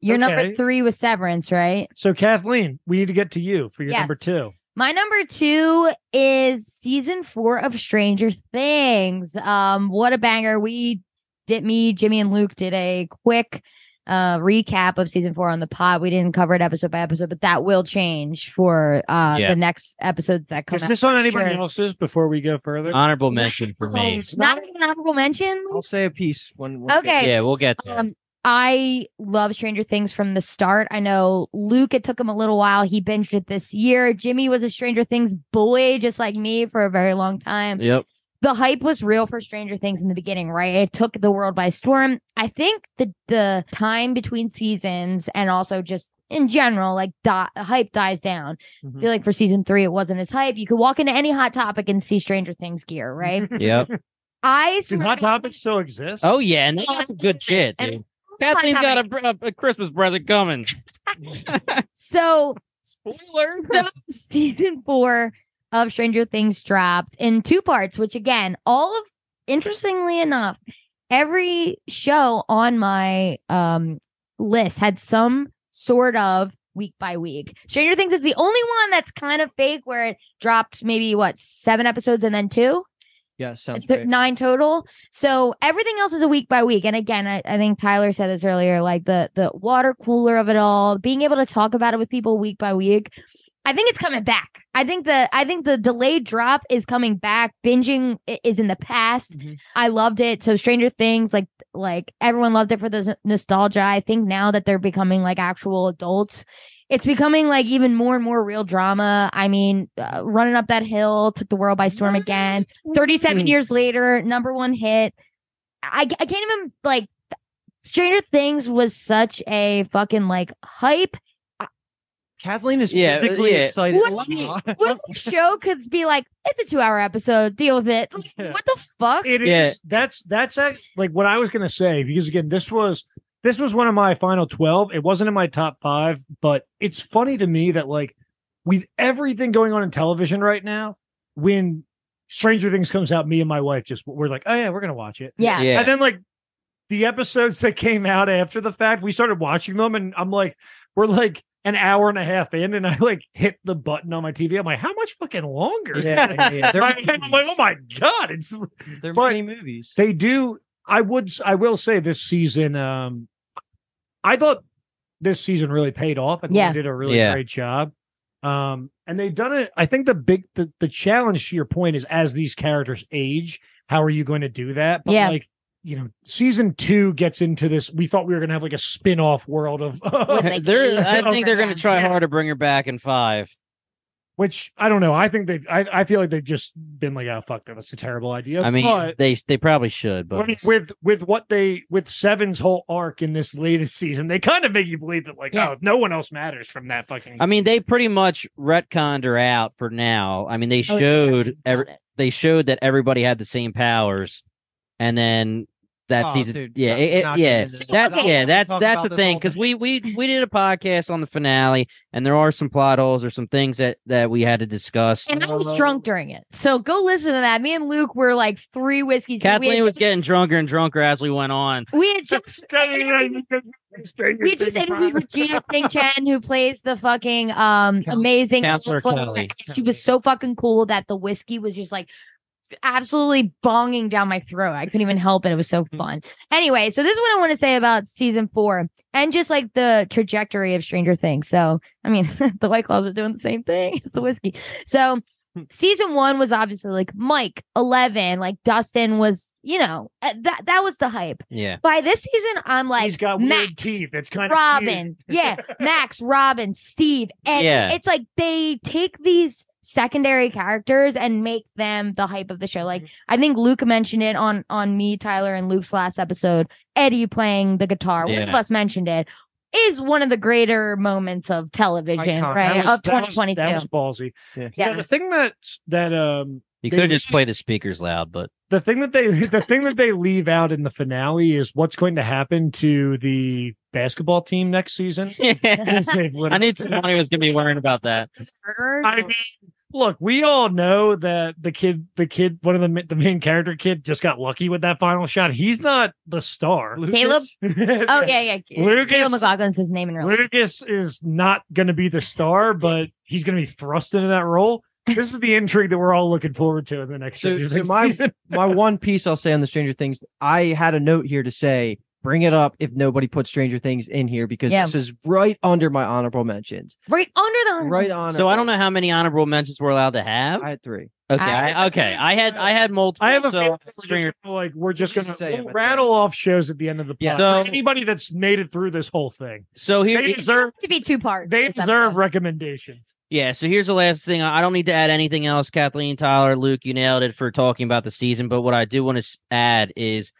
your okay. number three was Severance, right? So Kathleen, we need to get to you for your yes. number two. My number two is season four of Stranger Things. Um, what a banger. We did, me, Jimmy, and Luke did a quick uh, recap of season four on the pod. We didn't cover it episode by episode, but that will change for uh, yeah. the next episodes that come out. Is this on anybody sure. else's before we go further? Honorable mention for me. Oh, not even an honorable mention? I'll say a piece. When we'll okay. Yeah, we'll get to um, it. I love Stranger Things from the start. I know Luke, it took him a little while. He binged it this year. Jimmy was a Stranger Things boy, just like me, for a very long time. Yep. The hype was real for Stranger Things in the beginning, right? It took the world by storm. I think the, the time between seasons and also just in general, like di- hype dies down. Mm-hmm. I feel like for season three, it wasn't as hype. You could walk into any Hot Topic and see Stranger Things gear, right? Yep. I swear. Do Hot Topics still exist? Oh, yeah. And that's some good shit, dude. And- Kathleen's got a, a, a Christmas present coming. So, spoiler. So, season four of Stranger Things dropped in two parts, which again, all of, interestingly enough, every show on my um, list had some sort of week by week. Stranger Things is the only one that's kind of fake, where it dropped maybe, what, seven episodes and then two? Yeah, sounds great. Nine total. So everything else is a week by week. And again, I, I think Tyler said this earlier, like the the water cooler of it all, being able to talk about it with people week by week. I think it's coming back. I think the I think the delayed drop is coming back. Binging is in the past. Mm-hmm. I loved it. So Stranger Things, like like everyone loved it for the nostalgia. I think now that they're becoming like actual adults, it's becoming like even more and more real drama. I mean, uh, Running Up That Hill took the world by storm again. thirty-seven years later, number one hit. I, I can't even, like, Stranger Things was such a fucking, like, hype. Kathleen is yeah, physically yeah. excited. What, what show could be like, it's a two-hour episode, deal with it. Yeah. What the fuck? It yeah. is, that's, that's a, like, what I was going to say, because, again, this was... This was one of my final twelve. It wasn't in my top five, but it's funny to me that, like, with everything going on in television right now, when Stranger Things comes out, me and my wife just we're like, oh yeah, we're gonna watch it. Yeah. yeah. And then like the episodes that came out after the fact, we started watching them, and I'm like, we're like an hour and a half in, and I like hit the button on my T V. I'm like, how much fucking longer? Yeah. yeah, yeah. They're I, I'm like, oh my god, it's they're many movies. They do. I would. I will say this season. Um, I thought this season really paid off. I think yeah. they did a really yeah. great job. Um, and they've done it. I think the big, the, the challenge to your point is as these characters age, how are you going to do that? But yeah. like, you know, season two gets into this. We thought we were going to have like a spin-off world of, uh, they're, I think they're going to try hard to bring her back in five. Which I don't know. I think they. I, I feel like they've just been like, "Oh fuck, that's a terrible idea." I mean, but they they probably should, but with with what they with Seven's whole arc in this latest season, they kind of make you believe that like, yeah. oh, no one else matters from that fucking. I mean, they pretty much retconned her out for now. I mean, they showed oh, every, they showed that everybody had the same powers, and then that's oh, these dude, yeah it, it, yes that's okay. yeah that's that's the thing, because we we we did a podcast on the finale and there are some plot holes or some things that that we had to discuss, and I was uh, drunk during it, so go listen to that. Me and Luke were like three whiskeys. Kathleen was just getting drunker and drunker as we went on. We had just we had just interviewed with Gina Singh Chen, who plays the fucking um Counsel, amazing counselor Kelly. She was so fucking cool that the whiskey was just like absolutely bonging down my throat. I couldn't even help it. It was so fun. Anyway, so this is what I want to say about season four and just like the trajectory of Stranger Things. So, I mean, the White Claws are doing the same thing as the whiskey. So, season one was obviously like Mike, Eleven, like Dustin was, you know, that that was the hype. Yeah. By this season, I'm like, he's got Max, weird teeth. It's kind Robin, of yeah, Max, Robin, Steve, and yeah. It's like they take these secondary characters and make them the hype of the show. Like I think Luke mentioned it on on me, Tyler, and Luke's last episode. Eddie playing the guitar. Yeah. One of us mentioned it. Is one of the greater moments of television, Icon. Right? Was, of twenty twenty-two. That was, that was ballsy. Yeah. yeah. The thing that that um you could have just played the speakers loud, but the thing that they the thing that they leave out in the finale is what's going to happen to the basketball team next season. Yeah. I need someone who was going to be worrying about that. I mean, look, we all know that the kid, the kid, one of the the main character kid, just got lucky with that final shot. He's not the star. Lucas. Caleb. Oh yeah, yeah. Lucas, Caleb McLaughlin's his name in real life. Lucas is not going to be the star, but he's going to be thrust into that role. This is the intrigue that we're all looking forward to in the next, so, so my, season. My one piece I'll say on the Stranger Things, I had a note here to say, bring it up if nobody puts Stranger Things in here, because yeah. This is right under my honorable mentions. Right under the honorable. Right on. So I don't know how many honorable mentions we're allowed to have. I had three. Okay. I, okay. I had I had multiple. I have a so Stranger gonna, like we're just gonna we'll rattle that. Off shows at the end of the plot. Yeah. So, anybody that's made it through this whole thing. So here they deserve to be two parts. They deserve episode. Recommendations. Yeah, so here's the last thing. I don't need to add anything else. Kathleen, Tyler, Luke, you nailed it for talking about the season, but what I do want to add is,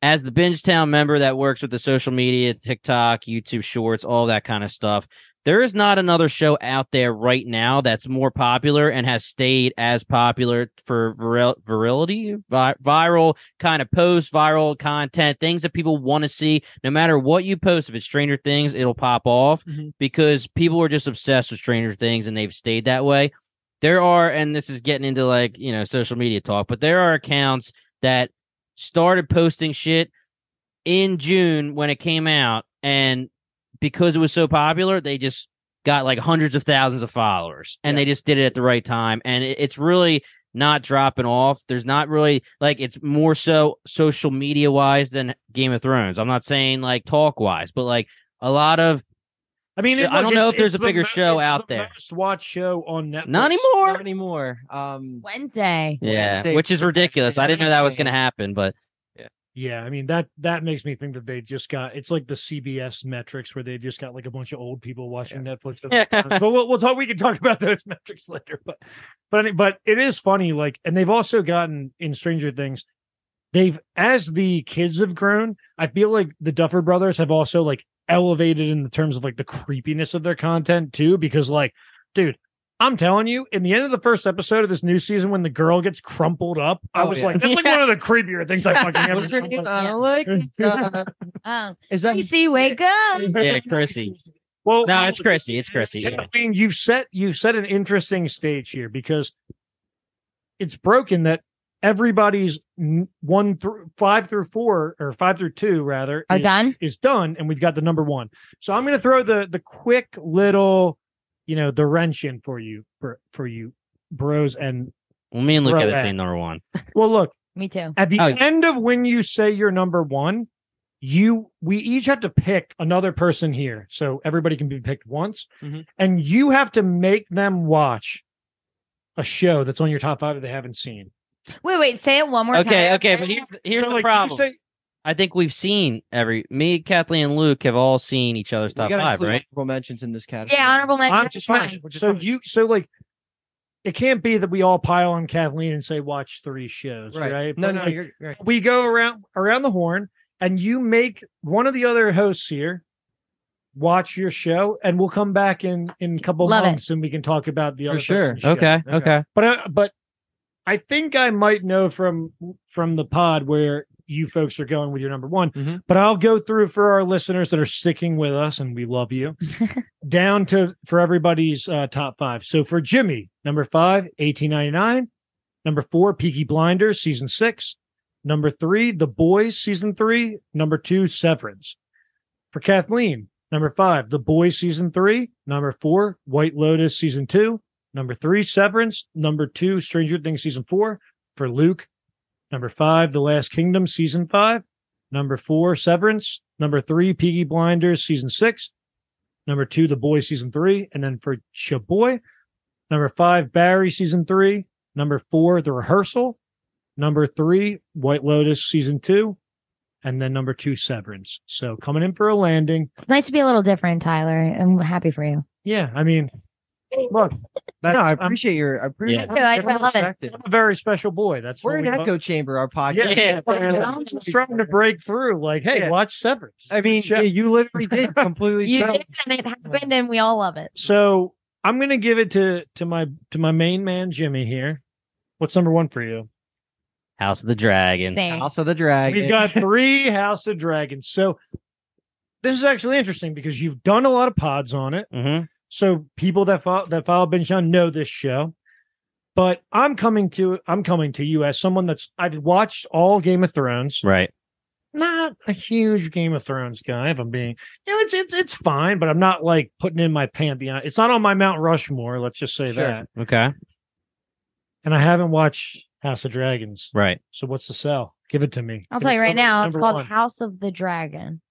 as the Binge Town member that works with the social media, TikTok, YouTube Shorts, all that kind of stuff, there is not another show out there right now that's more popular and has stayed as popular for vir- virility, vi- viral kind of posts, viral content, things that people want to see. No matter what you post, if it's Stranger Things, it'll pop off mm-hmm. because people are just obsessed with Stranger Things and they've stayed that way. There are, and this is getting into like, you know, social media talk, but there are accounts that started posting shit in June when it came out, and because it was so popular, they just got like hundreds of thousands of followers, and yeah. They just did it at the right time, and it, it's really not dropping off. There's not really like, it's more so social media wise than Game of Thrones. I'm not saying like talk wise, but like a lot of I mean, so, it, I don't know if there's a bigger most, show out the there. Most watched show on Netflix. Not anymore. Not anymore. Um, Wednesday. Yeah, Wednesday. Which is ridiculous. Wednesday. I didn't know that was going to happen, but yeah. Yeah, I mean, that that makes me think that they just got, it's like the C B S metrics where they just got like a bunch of old people watching yeah. Netflix. But we'll, we'll talk, we can talk about those metrics later. But but but it is funny, like, and they've also gotten in Stranger Things, they've, as the kids have grown, I feel like the Duffer Brothers have also like elevated in the terms of like the creepiness of their content too, because like, dude, I'm telling you, in the end of the first episode of this new season, when the girl gets crumpled up, I oh, was yeah. like, that's yeah. like one of the creepier things I fucking ever. What's her name? I like. Uh, um, is that Chrissy? Wake up! Yeah, Chrissy. Well, no, it's Chrissy. It's Chrissy. Yeah. I mean, you've set you've set an interesting stage here, because it's broken that everybody's one through five through four or five through two rather are is, done is done, and we've got the number one. So I'm going to throw the the quick little, you know, the wrench in for you for for you bros and well, me and Luke have the same number one. Well, look, me too. At the oh. end of when you say you're number one, you we each have to pick another person here, so everybody can be picked once, mm-hmm. and you have to make them watch a show that's on your top five that they haven't seen. Wait, wait, say it one more okay, time. Okay, okay, but here's, here's so, the like, problem. Say, I think we've seen every... Me, Kathleen, and Luke have all seen each other's top five, right? Honorable mentions in this category. Yeah, honorable mentions. Honorable mentions so, fine. you, so, like, it can't be that we all pile on Kathleen and say, watch three shows, right? right? No, but no, like, you're right. We go around around the horn, and you make one of the other hosts here watch your show, and we'll come back in, in a couple Love months, it. and we can talk about the For other sure. show. Okay, okay. okay. But... Uh, but I think I might know from from the pod where you folks are going with your number one, mm-hmm. but I'll go through for our listeners that are sticking with us, and we love you, down to for everybody's uh, top five. So for Jimmy, number five, eighteen ninety-nine. Number four, Peaky Blinders, season six. Number three, The Boys, season three. Number two, Severance. For Kathleen, number five, The Boys, season three. Number four, White Lotus, season two. Number three, Severance. Number two, Stranger Things, season four. For Luke, number five, The Last Kingdom, season five. Number four, Severance. Number three, Peaky Blinders, season six. Number two, The Boys, season three. And then for Chaboy, number five, Barry, season three. Number four, The Rehearsal. Number three, White Lotus, season two. And then number two, Severance. So coming in for a landing. Nice to be a little different, Tyler. I'm happy for you. Yeah, I mean, look. That's, no, I appreciate I'm, your. I, appreciate, yeah. I, I love it. it. I'm a very special boy. That's we're in we echo chamber. Our podcast. Yeah, I'm just trying to break through. Like, hey, yeah. watch Severance. I mean, yeah, you literally did completely. You did, and it happened, and we all love it. So I'm gonna give it to to my to my main man Jimmy here. What's number one for you? House of the Dragon. Same. House of the Dragon. We've got three House of Dragons. So this is actually interesting because you've done a lot of pods on it. Mm-hmm. So people that follow, that follow Binge Town know this show, but I'm coming to I'm coming to you as someone that's I've watched all Game of Thrones. Right. Not a huge Game of Thrones guy, if I'm being, you know, it's it's it's fine, but I'm not like putting in my pantheon. It's not on my Mount Rushmore. Let's just say sure. that. Okay. And I haven't watched House of Dragons. Right. So what's the sell? Give it to me. I'll Give tell you right number, now. It's called one. House of the Dragon.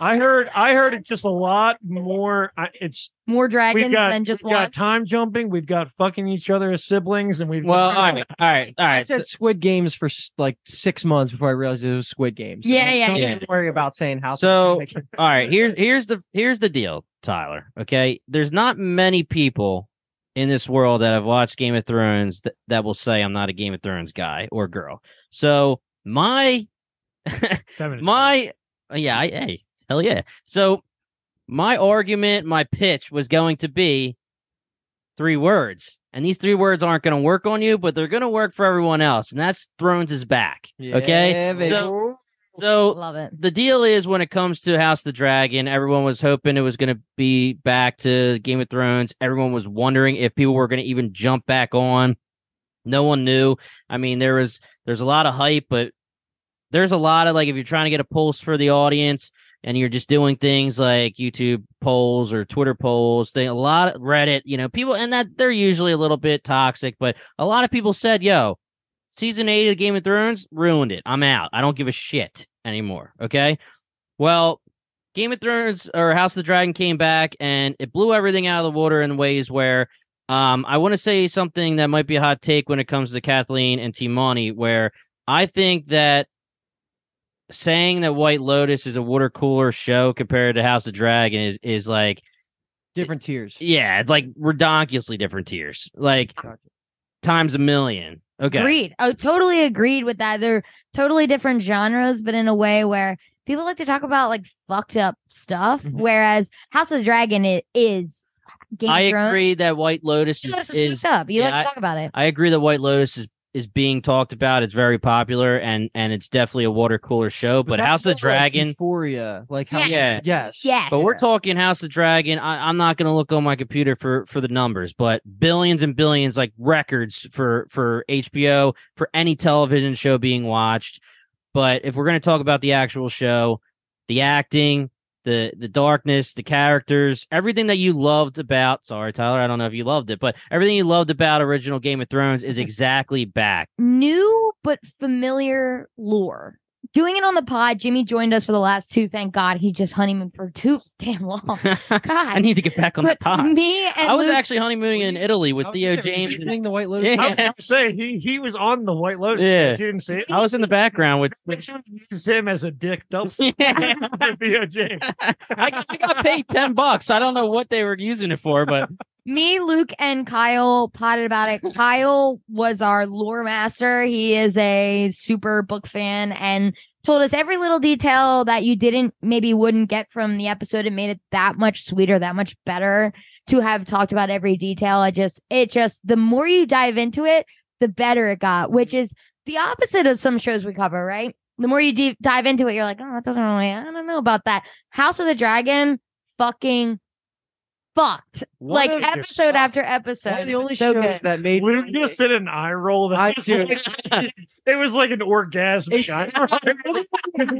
I heard I heard it's just a lot more. It's more dragons got, than just we've one. We've got time jumping. We've got fucking each other as siblings. And we've well, got, all right, all right, all right. I said Squid Games for like six months before I realized it was Squid Games. So yeah, yeah. Don't yeah. worry about saying how. So, all right, here's here's the here's the deal, Tyler. Okay, there's not many people in this world that have watched Game of Thrones that, that will say I'm not a Game of Thrones guy or girl. So my my yeah, I, hey. Hell yeah. So my argument, my pitch was going to be three words. And these three words aren't going to work on you, but they're going to work for everyone else. And that's Thrones is back. Yeah, okay. Baby. So, so love it. The deal is when it comes to House of the Dragon, everyone was hoping it was going to be back to Game of Thrones. Everyone was wondering if people were going to even jump back on. No one knew. I mean, there was there's a lot of hype, but there's a lot of like if you're trying to get a pulse for the audience. And you're just doing things like YouTube polls or Twitter polls, thing a lot of Reddit, you know, people, and that they're usually a little bit toxic, but a lot of people said, yo, season eight of Game of Thrones ruined it. I'm out. I don't give a shit anymore. Okay. Well, Game of Thrones or House of the Dragon came back and it blew everything out of the water in ways where um, I want to say something that might be a hot take when it comes to Kathleen and Timani, where I think that saying that White Lotus is a water cooler show compared to House of Dragon is, is like different tiers. Yeah, it's like redonkulously different tiers, like times a million. Okay, agreed. Oh, totally agreed with that. They're totally different genres, but in a way where people like to talk about like fucked up stuff, mm-hmm. whereas House of the Dragon is. is Game I Thrones. agree that White Lotus you is, is up. You yeah, like to talk about it. I agree that White Lotus is. is being talked about. It's very popular, and and it's definitely a water cooler show. But, but House of the Dragon, like Euphoria, like how, yes. yeah, yes, yeah. But we're talking House of the Dragon. I, I'm not going to look on my computer for for the numbers, but billions and billions, like records for for H B O for any television show being watched. But if we're going to talk about the actual show, the acting, the the darkness, the characters, everything that you loved about, sorry, Tyler, I don't know if you loved it, but everything you loved about original Game of Thrones is exactly back. New, but familiar lore. Doing it on the pod, Jimmy joined us for the last two. Thank God he just honeymooned for too damn long. God, I need to get back on but the pod. Me and I was Luke... actually honeymooning in Italy with Theo James. And... the White Lotus. Yeah. I was going to say, he, he was on the White Lotus. Yeah. You didn't see it. I was in the background with... I should use him as a dick double. Yeah. Theo James. I, got, I got paid ten bucks. I don't know what they were using it for, but... Me, Luke, and Kyle potted about it. Kyle was our lore master. He is a super book fan and told us every little detail that you didn't, maybe wouldn't get from the episode. It made it that much sweeter, that much better to have talked about every detail. I just, it just, the more you dive into it, the better it got, which is the opposite of some shows we cover, right? the more you deep dive into it, you're like, oh, it doesn't really, I don't know about that. House of the Dragon fucking fucked. One like episode so, after episode. One of the only so shows good. That made we just did an eye roll. That I was like, it was like an orgasmic eye roll.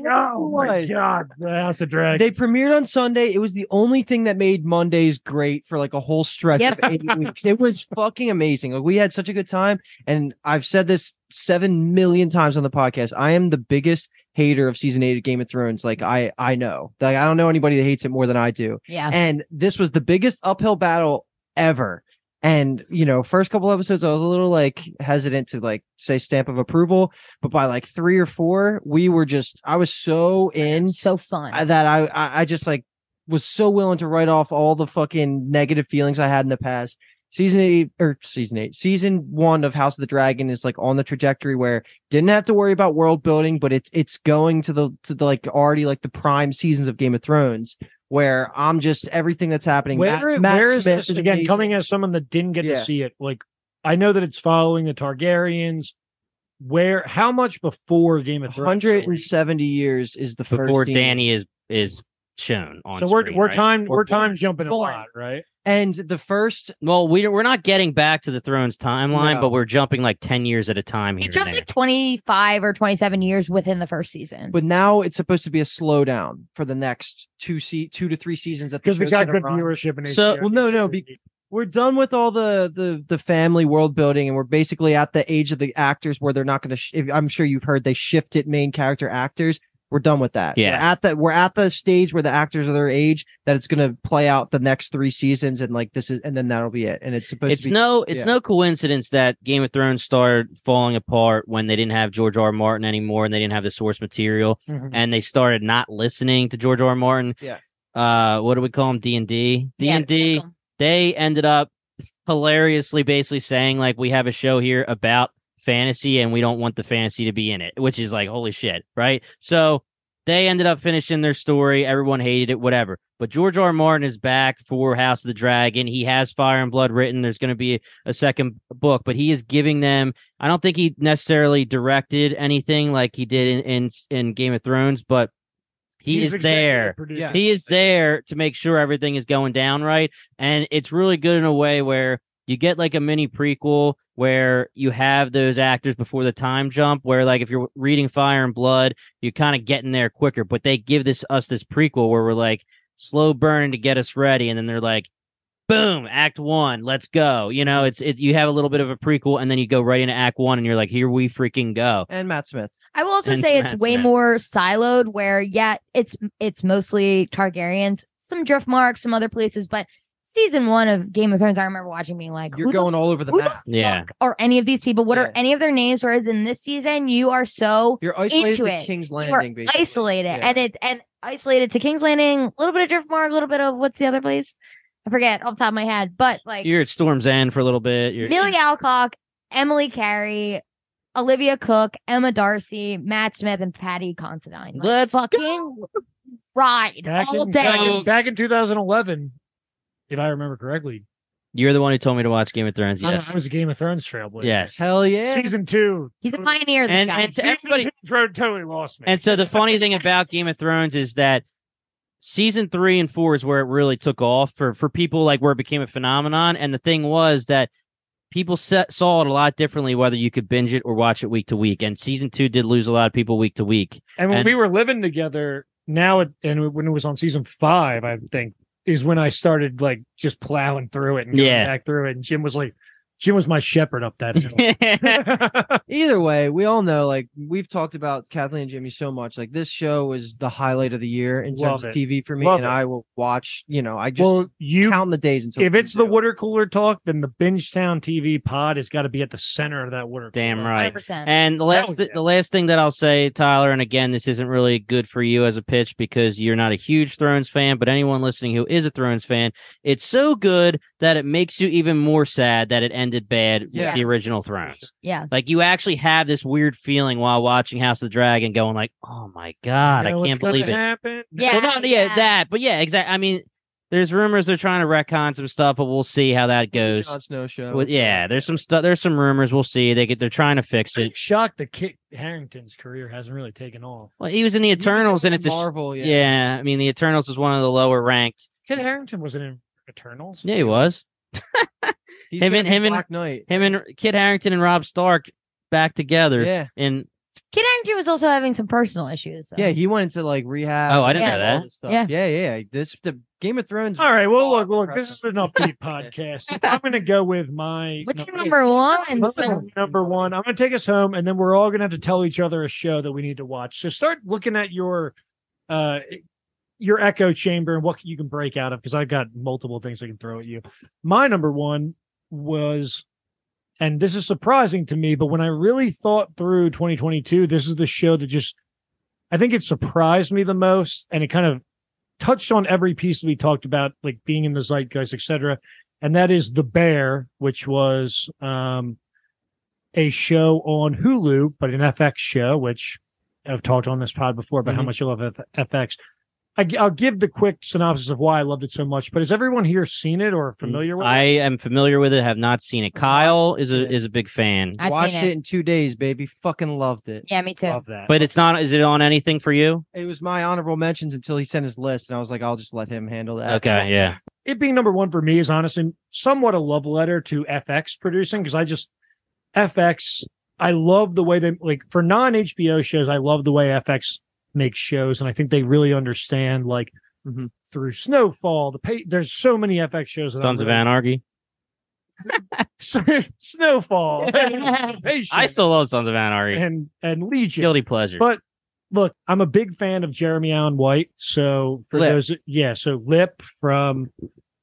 Oh my God, the House of Dragon. They premiered on Sunday. It was the only thing that made Mondays great for like a whole stretch yep. of eight weeks. It was fucking amazing. Like, we had such a good time. And I've said this seven million times on the podcast. I am the biggest hater of season eight of Game of Thrones. Like, I, I know. Like, I don't know anybody that hates it more than I do. Yeah. And this was the biggest uphill battle ever. And, you know, first couple episodes, I was a little like hesitant to like say stamp of approval, but by like three or four, we were just, I was so in, so fun that I, I just like was so willing to write off all the fucking negative feelings I had in the past. Season eight or season eight, season one of House of the Dragon is like on the trajectory where didn't have to worry about world building, but it's it's going to the to the like already like the prime seasons of Game of Thrones, where I'm just everything that's happening. Where, Matt, Matt where is this is again amazing. Coming as someone that didn't get yeah. to see it? Like, I know that it's following the Targaryens. Where how much before Game of Thrones? one hundred seventy years is the first before Dany is is shown on. So we're screen, we're right? time we're, we're time jumping born. A lot, right? And the first, well, we we're not getting back to the Thrones timeline, no. but we're jumping like ten years at a time. Here it jumps like twenty-five or twenty-seven years within the first season. But now it's supposed to be a slowdown for the next two se- two to three seasons. Because we got good viewership. And so, well, no, no, be, we're done with all the, the the family world building, and we're basically at the age of the actors where they're not going to. Sh- I'm sure you've heard they shifted main character actors. We're done with that. Yeah. We're at the we're at the stage where the actors are their age that it's gonna play out the next three seasons and like this is and then that'll be it. And it's supposed it's to be no it's yeah. no coincidence that Game of Thrones started falling apart when they didn't have George R. R. Martin anymore and they didn't have the source material mm-hmm. and they started not listening to George R. R. Martin. Yeah. Uh what do we call him? D and D. D and D. They ended up hilariously basically saying, like, we have a show here about fantasy and we don't want the fantasy to be in it, which is like, holy shit, right? So they ended up finishing their story. Everyone hated it, whatever. But George R. R. Martin is back for House of the Dragon. He has Fire and Blood written. There's going to be a second book, but he is giving them. I don't think he necessarily directed anything like he did in in, in Game of Thrones, but he He's is there. Yeah. He is there to make sure everything is going down right, and it's really good in a way where you get like a mini prequel where you have those actors before the time jump, where like if you're reading Fire and Blood, you're kind of getting there quicker. But they give this us this prequel where we're like slow burning to get us ready, and then they're like, boom, act one, let's go. You know, it's it. You have a little bit of a prequel, and then you go right into act one, and you're like, here we freaking go. And Matt Smith. I will also and say Matt it's Smith. Way more siloed. Where yeah, it's it's mostly Targaryens, some Driftmark, some other places, but. Season one of Game of Thrones, I remember watching me like, you're going the, all over the map. The yeah. Are any of these people? What yeah. are any of their names? Whereas in this season, you are so you're isolated into to it. King's Landing, you basically. Isolated. Yeah. And it and isolated to King's Landing, a little bit of Driftmark, a little bit of what's the other place? I forget off the top of my head. But like you're at Storm's End for a little bit. You're Millie Alcock, Emily Carey, Olivia Cook, Emma Darcy, Matt Smith, and Patty Considine. Like, let's fucking go. Ride back all in, day. Back in, back in two thousand eleven. If I remember correctly, you're the one who told me to watch Game of Thrones. Yes, I, I was a Game of Thrones trailblazer. Yes, hell yeah, season two. He's a pioneer. This and, guy. And to everybody, totally lost me. And so the funny thing about Game of Thrones is that season three and four is where it really took off for for people, like where it became a phenomenon. And the thing was that people set, saw it a lot differently, whether you could binge it or watch it week to week. And season two did lose a lot of people week to week. And when and, we were living together now, it, and when it was on season five, I think. Is when I started like just plowing through it and going yeah. back through it. And Jim was like, Jim was my shepherd up that hill. Either way, we all know, like we've talked about Kathleen and Jimmy so much. Like this show was the highlight of the year in Love terms it. Of T V for me. Love and it. I will watch, you know, I just well, you, count the days until if it's the water cooler talk, then the Binge Town T V pod has got to be at the center of that water cooler. Damn right. one hundred percent. And the last th- the last thing that I'll say, Tyler, and again, this isn't really good for you as a pitch because you're not a huge Thrones fan, but anyone listening who is a Thrones fan, it's so good that it makes you even more sad that it ends ended bad yeah. with the original Thrones. Yeah. Like you actually have this weird feeling while watching House of the Dragon going like, oh my God, you know, I can't believe it. Yeah, well, not, yeah. Yeah. That. But yeah, exactly. I mean, There's rumors they're trying to retcon some stuff, but we'll see how that goes. Jon Snow show. Well, yeah, there's some stuff. There's some rumors. We'll see. They get. They're trying to fix it. I'm shocked that Kit Harington's career hasn't really taken off. Well, he was in the Eternals, in and it's Marvel. A, yeah. yeah, I mean, the Eternals was one of the lower ranked. Kit Harington was in Eternals. Yeah, he was. He's him and him Black and Knight. Him and Kit Harington and Rob Stark back together. Yeah, and Kit Harington was also having some personal issues. So. Yeah, he went into like rehab. Oh, I didn't yeah. know that. All this stuff. Yeah, yeah, yeah. This the. Game of Thrones. All right. Well, look, look. This is an upbeat podcast. I'm going to go with my. What's your number one? Number one. I'm going to take us home, and then we're all going to have to tell each other a show that we need to watch. So start looking at your, uh, your echo chamber and what you can break out of, because I've got multiple things I can throw at you. My number one was, and this is surprising to me, but when I really thought through twenty twenty-two, this is the show that just, I think it surprised me the most, and it kind of touched on every piece we talked about, like being in the zeitgeist, et cetera. And that is The Bear, which was um, a show on Hulu, but an F X show, which I've talked on this pod before about mm-hmm. how much I love F- FX. I, I'll give the quick synopsis of why I loved it so much. But has everyone here seen it or familiar with it? I am familiar with it. Have not seen it. Kyle is a is a big fan. I've watched it. it in two days, baby. Fucking loved it. Yeah, me too. Love that. But it's not. Is it on anything for you? It was my honorable mentions until he sent his list, and I was like, I'll just let him handle that. Okay, yeah. It being number one for me is honestly somewhat a love letter to F X producing, because I just F X. I love the way they like for non-H B O shows. I love the way F X make shows, and I think they really understand, like mm-hmm. through Snowfall, the pay- there's so many F X shows. That Sons really- of Anarchy, Snowfall. I still love Sons of Anarchy and and Legion. Guilty pleasure. But look, I'm a big fan of Jeremy Allen White. So for Lip. those, yeah, so Lip from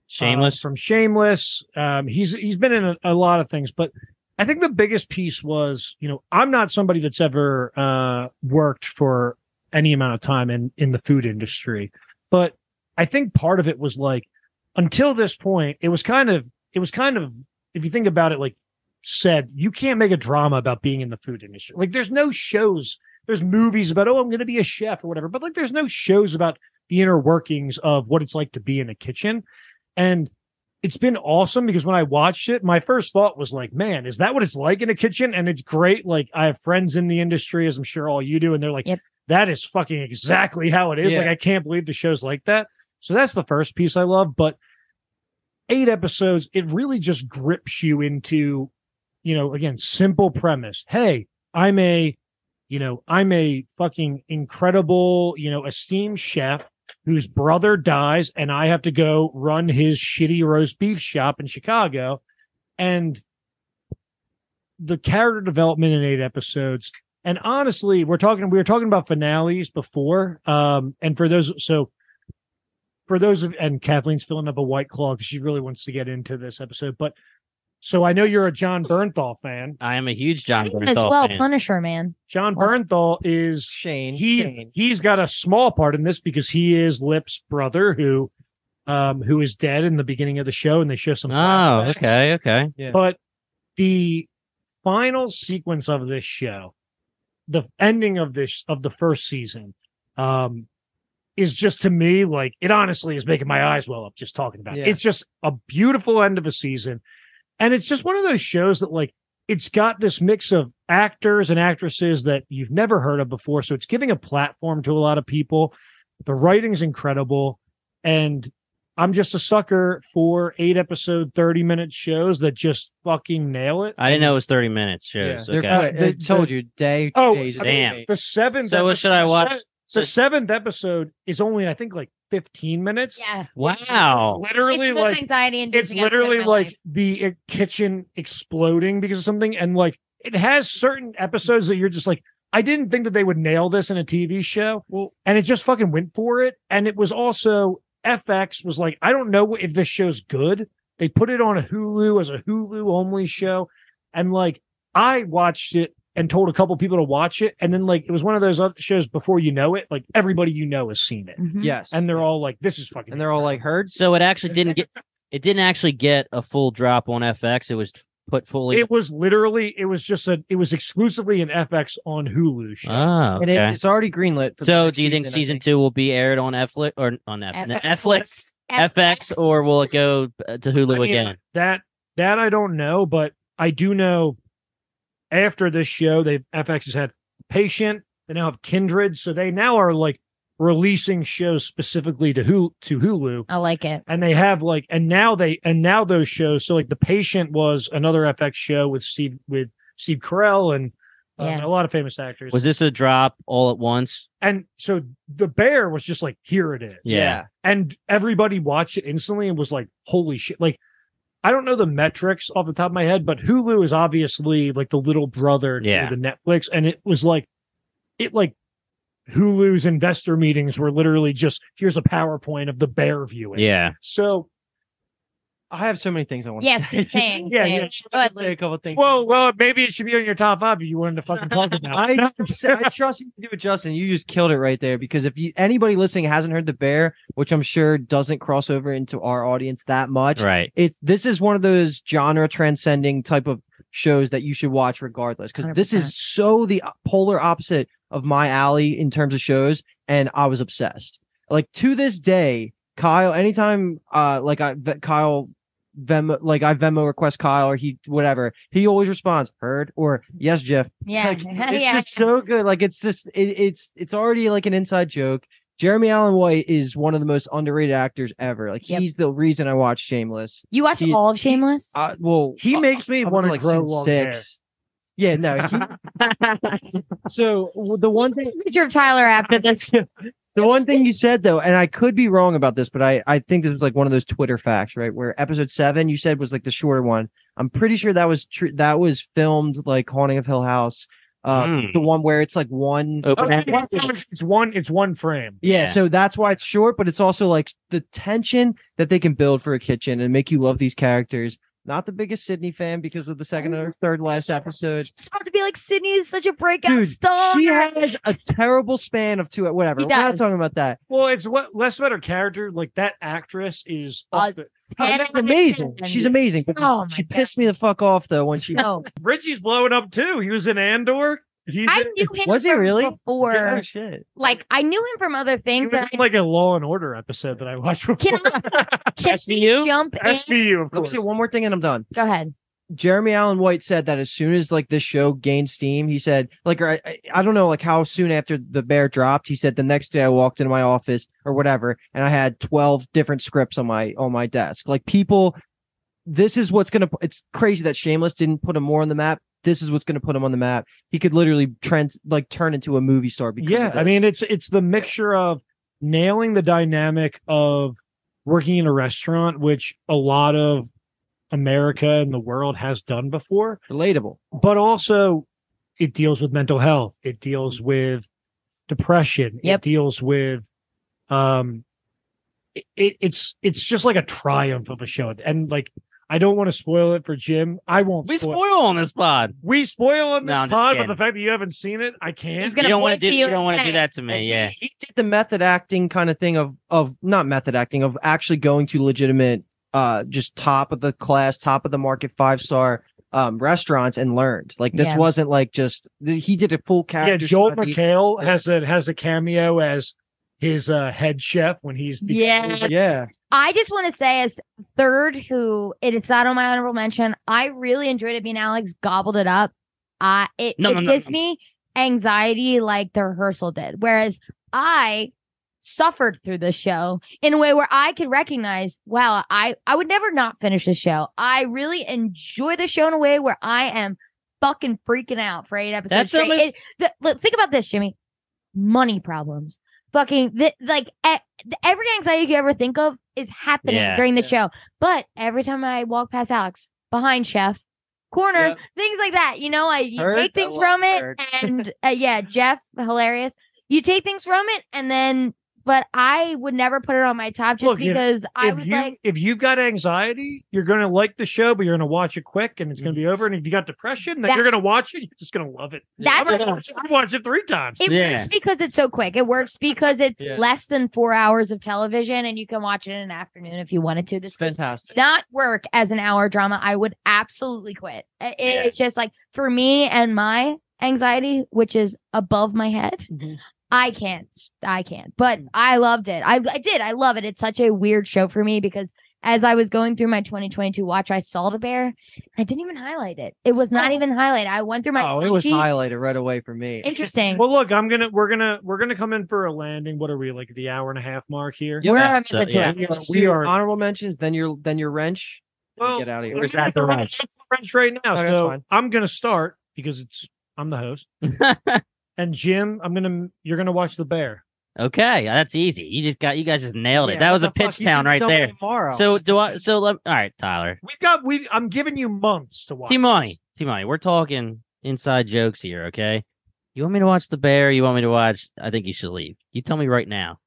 Shameless, uh, from Shameless. Um, he's he's been in a, a lot of things, but I think the biggest piece was, you know, I'm not somebody that's ever uh, worked for any amount of time in, in the food industry. But I think part of it was like, until this point, it was kind of, it was kind of, if you think about it, like said, you can't make a drama about being in the food industry. Like there's no shows, there's movies about, oh, I'm going to be a chef or whatever. But like, there's no shows about the inner workings of what it's like to be in a kitchen. And it's been awesome, because when I watched it, my first thought was like, man, is that what it's like in a kitchen? And it's great. Like I have friends in the industry, as I'm sure all you do. And they're like, yep. That is fucking exactly how it is. Yeah. Like, I can't believe the show's like that. So that's the first piece I love. But eight episodes, it really just grips you into, you know, again, simple premise. Hey, I'm a, you know, I'm a fucking incredible, you know, esteemed chef whose brother dies, and I have to go run his shitty roast beef shop in Chicago. And the character development in eight episodes. And honestly, we're talking, we were talking about finales before. Um, and for those, so for those of, and Kathleen's filling up a White Claw because she really wants to get into this episode. But so I know you're a John Bernthal fan. I am a huge John Bernthal as well, fan. Punisher, man. John well, Bernthal is Shane. He, Shane. He's got a small part in this because he is Lip's brother who, um, who is dead in the beginning of the show. And they show some. Oh, flashbacks. okay. Okay. Yeah. But the final sequence of this show, the ending of this of the first season um, is just, to me, like, it honestly is making my eyes well up just talking about yeah. it. It's just a beautiful end of a season. And it's just one of those shows that, like, it's got this mix of actors and actresses that you've never heard of before. So it's giving a platform to a lot of people. The writing's incredible. And I'm just a sucker for eight episode, thirty minute shows that just fucking nail it. I didn't know it was thirty minutes shows. Yeah. Okay. They, they told you day. Oh, days, damn. Day. The seventh. So episode, what should I watch? The seventh episode is only, I think, like fifteen minutes. Yeah. Wow. It's literally it's like anxiety and it's literally like life. The kitchen exploding because of something. And like, it has certain episodes that you're just like, I didn't think that they would nail this in a T V show. Well, and it just fucking went for it. And it was also, F X was like, I don't know if this show's good. They put it on a Hulu as a Hulu only show. And like, I watched it and told a couple people to watch it. And then like, it was one of those other shows before you know it, like everybody, you know, has seen it. Mm-hmm. Yes. And they're all like, this is fucking, and they're all like heard. So it actually didn't get, it didn't actually get a full drop on F X. It was put fully. It was literally, it was just a, it was exclusively an F X on Hulu show. Oh, okay. And it, it's already greenlit. For so do you think season, season think. two will be aired on Netflix or on Netflix? Netflix. F X, or will it go to Hulu I mean, again? That that I don't know, but I do know after this show, they F X has had Patient. They now have Kindred, so they now are like releasing shows specifically to Hulu, to Hulu. I like it. And they have like, and now they and now those shows. So like The Patient was another F X show with Steve with Steve Carell and. Yeah. Um, a lot of famous actors. Was this a drop all at once? And so The Bear was just like, here it is. Yeah. And everybody watched it instantly and was like, holy shit. Like, I don't know the metrics off the top of my head, but Hulu is obviously like the little brother to yeah. the Netflix. And it was like, it like Hulu's investor meetings were literally just, here's a PowerPoint of The Bear viewing. Yeah. So I have so many things I want yes, to say. Yeah, yeah. I say a couple things. Well, well, maybe it should be on your top five if you wanted to fucking talk about. I, I trust you to do it, Justin. You just killed it right there. Because if you, anybody listening hasn't heard The Bear, which I'm sure doesn't cross over into our audience that much, right? It's this is one of those genre transcending type of shows that you should watch regardless. Because this is so the polar opposite of my alley in terms of shows, and I was obsessed. Like to this day, Kyle. Anytime, uh, like I, Kyle. Venmo, like I Venmo request Kyle or he whatever, he always responds heard or yes Jeff. Yeah, like, it's yeah. just so good. Like it's just it, it's it's already like an inside joke. Jeremy Allen White is one of the most underrated actors ever. Like yep. he's the reason I watch Shameless. You watch he, all of Shameless? Uh, well, he makes me want to like grow long hair. Yeah, no. He, so well, the one thing picture of Tyler after this. The one thing you said, though, and I could be wrong about this, but I, I think this was like one of those Twitter facts, right? Where episode seven you said was like the shorter one. I'm pretty sure that was true. That was filmed like Haunting of Hill House. Uh, mm. The one where it's like one. Oh, it's, it's one. It's one frame. Yeah, yeah. So that's why it's short. But it's also like the tension that they can build for a kitchen and make you love these characters. Not the biggest Sydney fan because of the second or third last episode. It's about to be like Sydney is such a breakout Dude, star. She has a terrible span of two. Whatever. We're not talking about that. Well, it's what less about her character. Like that actress is uh, the, oh, she's amazing. She's amazing. But oh she God. pissed me the fuck off though when she. Oh. Richie's blowing up too. He was in Andor. He's I in, knew him. Was he really? Before, yeah, oh, shit. Like I knew him from other things. He was I, like a Law and Order episode that I watched before. Can I, can S V U? Jump S V U. In? Of course. Let me say one more thing, and I'm done. Go ahead. Jeremy Allen White said that as soon as like this show gained steam, he said, like I, I don't know, like how soon after The Bear dropped, he said the next day I walked into my office or whatever, and I had twelve different scripts on my on my desk. Like people, this is what's gonna. It's crazy that Shameless didn't put him more on the map. This is what's going to put him on the map. He could literally trend, like turn into a movie star. Because yeah, I mean, it's it's the mixture of nailing the dynamic of working in a restaurant, which a lot of America and the world has done before. Relatable. But also, it deals with mental health. It deals with depression. Yep. It deals with... um, it, it's it's just like a triumph of a show. And like... I don't want to spoil it for Jim. I won't. We spoil, spoil on this pod. We spoil on this no, pod, but the fact that you haven't seen it, I can't. He's gonna you don't want to do, you don't want to do that to me. Yeah, he, he did the method acting kind of thing of of not method acting of actually going to legitimate, uh, just top of the class, top of the market, five star um restaurants and learned. Like this yeah. wasn't like just he did a full character. Yeah, Joel study. McHale has a has a cameo as his uh, head chef when he's the, yeah yeah. I just want to say, as third, who it, it's not on my honorable mention. I really enjoyed it. Me and Alex gobbled it up. Uh, it, no, it no, gives no. me anxiety like The Rehearsal did. Whereas I suffered through the show in a way where I could recognize, wow, I, I would never not finish the show. I really enjoy the show in a way where I am fucking freaking out for eight episodes. That's almost- it, the, look, think about this, Jimmy. Money problems. Fucking th- like e- every anxiety you ever think of is happening yeah, during the yeah. show. But every time I walk past Alex behind Chef Corner, yep. things like that, you know, I you Heard take things from it, hurt. and uh, yeah, Jeff, hilarious. You take things from it, and then, but I would never put it on my top just Look, because you know, I was you, like, if you've got anxiety, you're gonna like the show, but you're gonna watch it quick, and it's gonna be over. And if you got depression, then that, you're gonna watch it, you're just gonna love it. That's yeah, what I watch it three times. It yeah. works because it's so quick. It works because it's yeah. less than four hours of television, and you can watch it in an afternoon if you wanted to. This fantastic. Could not work as an hour drama. I would absolutely quit. It, yeah. It's just like for me and my anxiety, which is above my head. Mm-hmm. I can't. I can't. But I loved it. I, I did. I love it. It's such a weird show for me because as I was going through my twenty twenty-two watch, I saw The Bear. I didn't even highlight it. It was not oh. even highlighted. I went through my. Oh, it was highlighted right away for me. Interesting. Well, look, I'm gonna we're gonna we're gonna come in for a landing. What are we, like the hour and a half mark here? Yep. We're having so, such yeah. a yeah. we are honorable mentions. Then your then your wrench. Well, get out of here. Is that the wrench? Wrench right now. Okay, so I'm gonna start because it's I'm the host. And Jim, I'm gonna you're gonna watch The Bear. Okay, that's easy. You just got you guys just nailed it. Yeah, that was a pitch town right there. Tomorrow. So do I? So let, all right, Tyler. We've got we. I'm giving you months to watch. T-Money, T-Money. We're talking inside jokes here. Okay, you want me to watch The Bear? You want me to watch I Think You Should Leave? You tell me right now.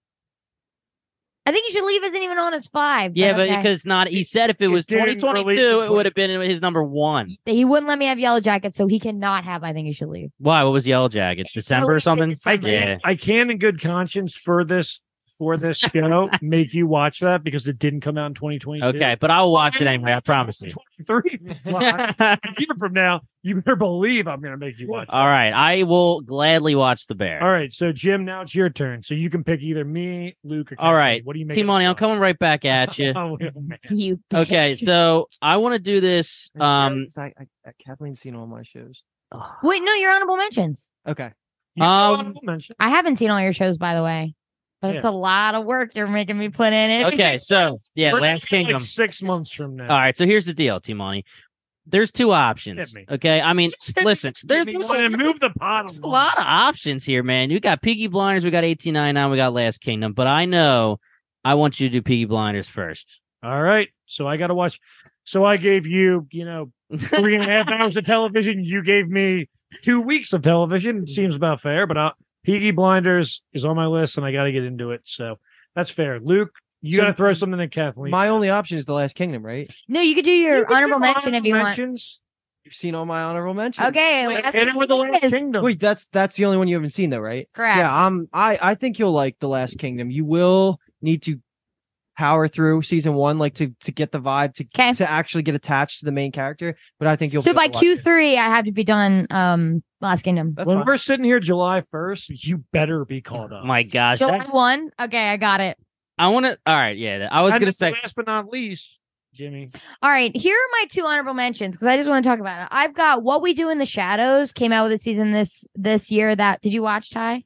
I Think You Should Leave isn't even on his five. But yeah, okay. But because it's not. He said if it, it was twenty twenty-two, it would have been his number one. He wouldn't let me have Yellow Jacket, so he cannot have I Think You Should Leave. Why? What was Yellow Jacket? December or something? December. I, yeah. I can, in good conscience, for this for this show, make you watch that because it didn't come out in twenty twenty-two. Okay, but I'll watch it anyway. I promise you. twenty-three a year from now, you better believe I'm going to make you watch it. All that. Right, I will gladly watch The Bear. All right, so Jim, now it's your turn. So you can pick either me, Luke, or Kevin. All right, what do you make? T-Money, I'm coming right back at you. Oh, you okay, so I want to do this. Um, I, I, I, Kathleen's seen all my shows. Wait, no, your honorable mentions. Okay. Um, honorable mention. I haven't seen all your shows, by the way. That's yeah. a lot of work you're making me put in it. Okay, so, yeah, We're Last Kingdom. Like six months from now. All right, so here's the deal, T-Money. There's two options, okay? I mean, listen, there's, there's, a, move the there's a lot of options here, man. You got Peaky Blinders, we got eighteen ninety-nine, we got Last Kingdom, but I know I want you to do Peaky Blinders first. All right, so I got to watch. So I gave you, you know, three and a half hours of television. You gave me two weeks of television. It seems about fair, but I. Peaky Blinders is on my list, and I got to get into it. So that's fair. Luke, you got to throw something at Kathleen. My only option is The Last Kingdom, right? No, you could do your you honorable mention honorable if you mentions. Want. You've seen all my honorable mentions. Okay, like, hit it with The Last Kingdom. Wait, that's that's the only one you haven't seen, though, right? Correct. Yeah, um, I I think you'll like The Last Kingdom. You will need to power through season one, like to to get the vibe, to okay. to actually get attached to the main character. But I think you'll. So be by Q three, it. I have to be done. Um. Last Kingdom. That's when fine. We're sitting here July first, you better be caught up. My gosh. July first? Okay, I got it. I want to... All right, yeah. I was going to say... Last but not least, Jimmy. All right, here are my two honorable mentions, because I just want to talk about it. I've got What We Do in the Shadows, came out with a season this this year that... Did you watch, Ty?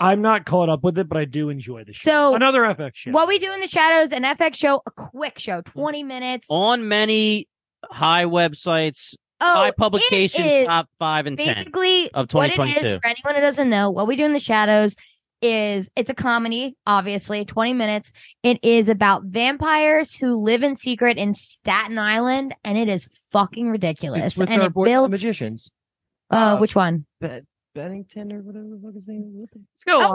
I'm not caught up with it, but I do enjoy the show. So, another F X show. What We Do in the Shadows, an F X show, a quick show, twenty minutes. On many high websites... Oh, high publications, top five and ten of twenty twenty-two. What it is, for anyone who doesn't know, What We Do in the Shadows is, it's a comedy, obviously, twenty minutes. It is about vampires who live in secret in Staten Island, and it is fucking ridiculous. It's with and our it boy, builds... The Magicians. Oh, uh, uh, which one? Be- Bennington or whatever the fuck his name is. It's got a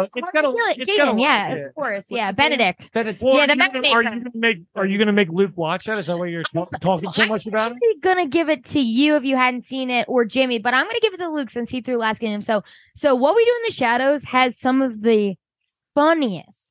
lot. It's got a Yeah, of course. What's yeah, Benedict. Benedict. Well, yeah, the Benedict. Are you gonna make? Are you gonna make Luke watch that? Is that why you're talk, talking so much about it? I'm actually gonna give it to you if you hadn't seen it, or Jimmy, but I'm gonna give it to Luke since he threw Last Kingdom. So, so What We Do in the Shadows has some of the funniest,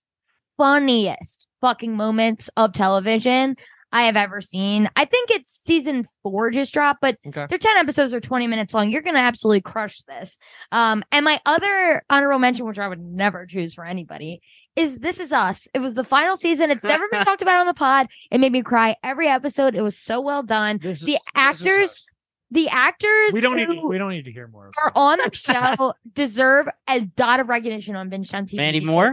funniest fucking moments of television I have ever seen. I think it's season four just dropped, but okay. They're ten episodes or twenty minutes long. You're going to absolutely crush this. Um, and my other honorable mention, which I would never choose for anybody, is This Is Us. It was the final season. It's never been talked about on the pod. It made me cry every episode. It was so well done. This the is, actors... The actors we don't need to, we don't need to hear more are on the show deserve a dot of recognition on Binge Town T V. Mandy Moore?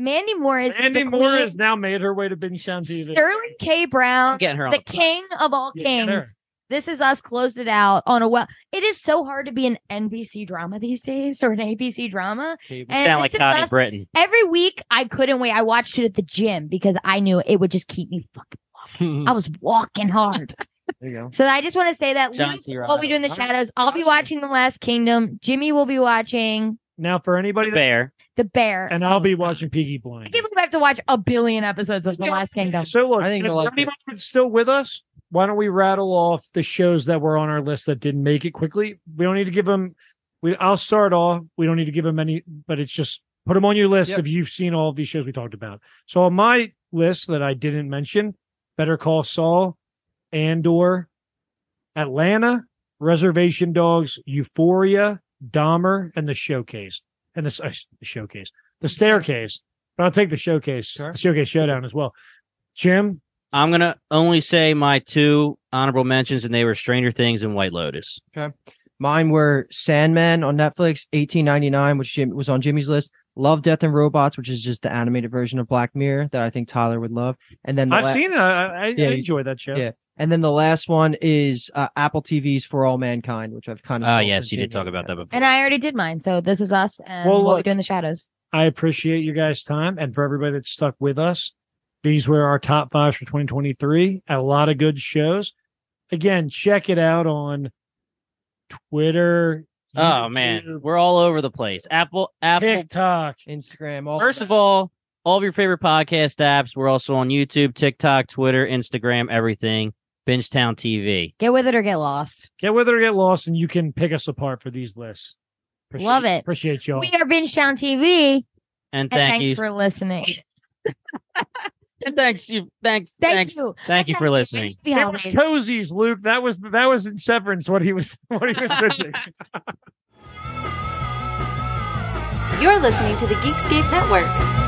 Mandy Moore is Mandy Moore has now made her way to Binge Town T V. Sterling K. Brown, her the, the king of all kings. This Is Us closed it out on a well. It is so hard to be an N B C drama these days or an A B C drama. You and sound like Connie Us, Britton. Every week, I couldn't wait. I watched it at the gym because I knew it would just keep me fucking walking. I was walking hard. There you go. So I just want to say that What We Do in the Shadows. I'll be watching The Last Kingdom. Jimmy will be watching. Now, for anybody that's... The Bear. And I'll be watching Peaky Blinders. I can't believe I have to watch a billion episodes of The Last Kingdom. So look, I think if like anybody's still with us, why don't we rattle off the shows that were on our list that didn't make it quickly? We don't need to give them... We, I'll start off. We don't need to give them any, but it's just put them on your list yep. if you've seen all of these shows we talked about. So on my list that I didn't mention, Better Call Saul, Andor, Atlanta, Reservation Dogs, Euphoria, Dahmer, and The Showcase. and the, uh, the showcase, the staircase. But I'll take the showcase, sure. the showcase showdown as well. Jim, I'm gonna only say my two honorable mentions, and they were Stranger Things and White Lotus. Okay, mine were Sandman on Netflix, eighteen ninety-nine, which Jim, was on Jimmy's list. Love, Death, and Robots, which is just the animated version of Black Mirror that I think Tyler would love. And then the I've la- seen it. I, I, yeah, I enjoy that show. Yeah. And then the last one is uh, Apple T V's For All Mankind, which I've kind of. Oh, uh, yes, you did talk about that before. And I already did mine. So This Is Us and well, What We Do in the Shadows. I appreciate you guys' time. And for everybody that stuck with us, these were our top fives for twenty twenty-three. A lot of good shows. Again, check it out on Twitter. YouTube, oh man, we're all over the place. Apple, Apple, TikTok, Instagram. All First of all, all of your favorite podcast apps. We're also on YouTube, TikTok, Twitter, Instagram, everything. Binge Town T V. Get with it or get lost. Get with it or get lost, and you can pick us apart for these lists. Appreciate, Love it. Appreciate y'all. We are Binge Town T V, and, and thank thanks you. for listening. And thanks you, thanks, thank thanks, you. thank you for listening. It was cozies, Luke. That was that was in Severance. What he was, what he was missing. You're listening to the Geekscape Network.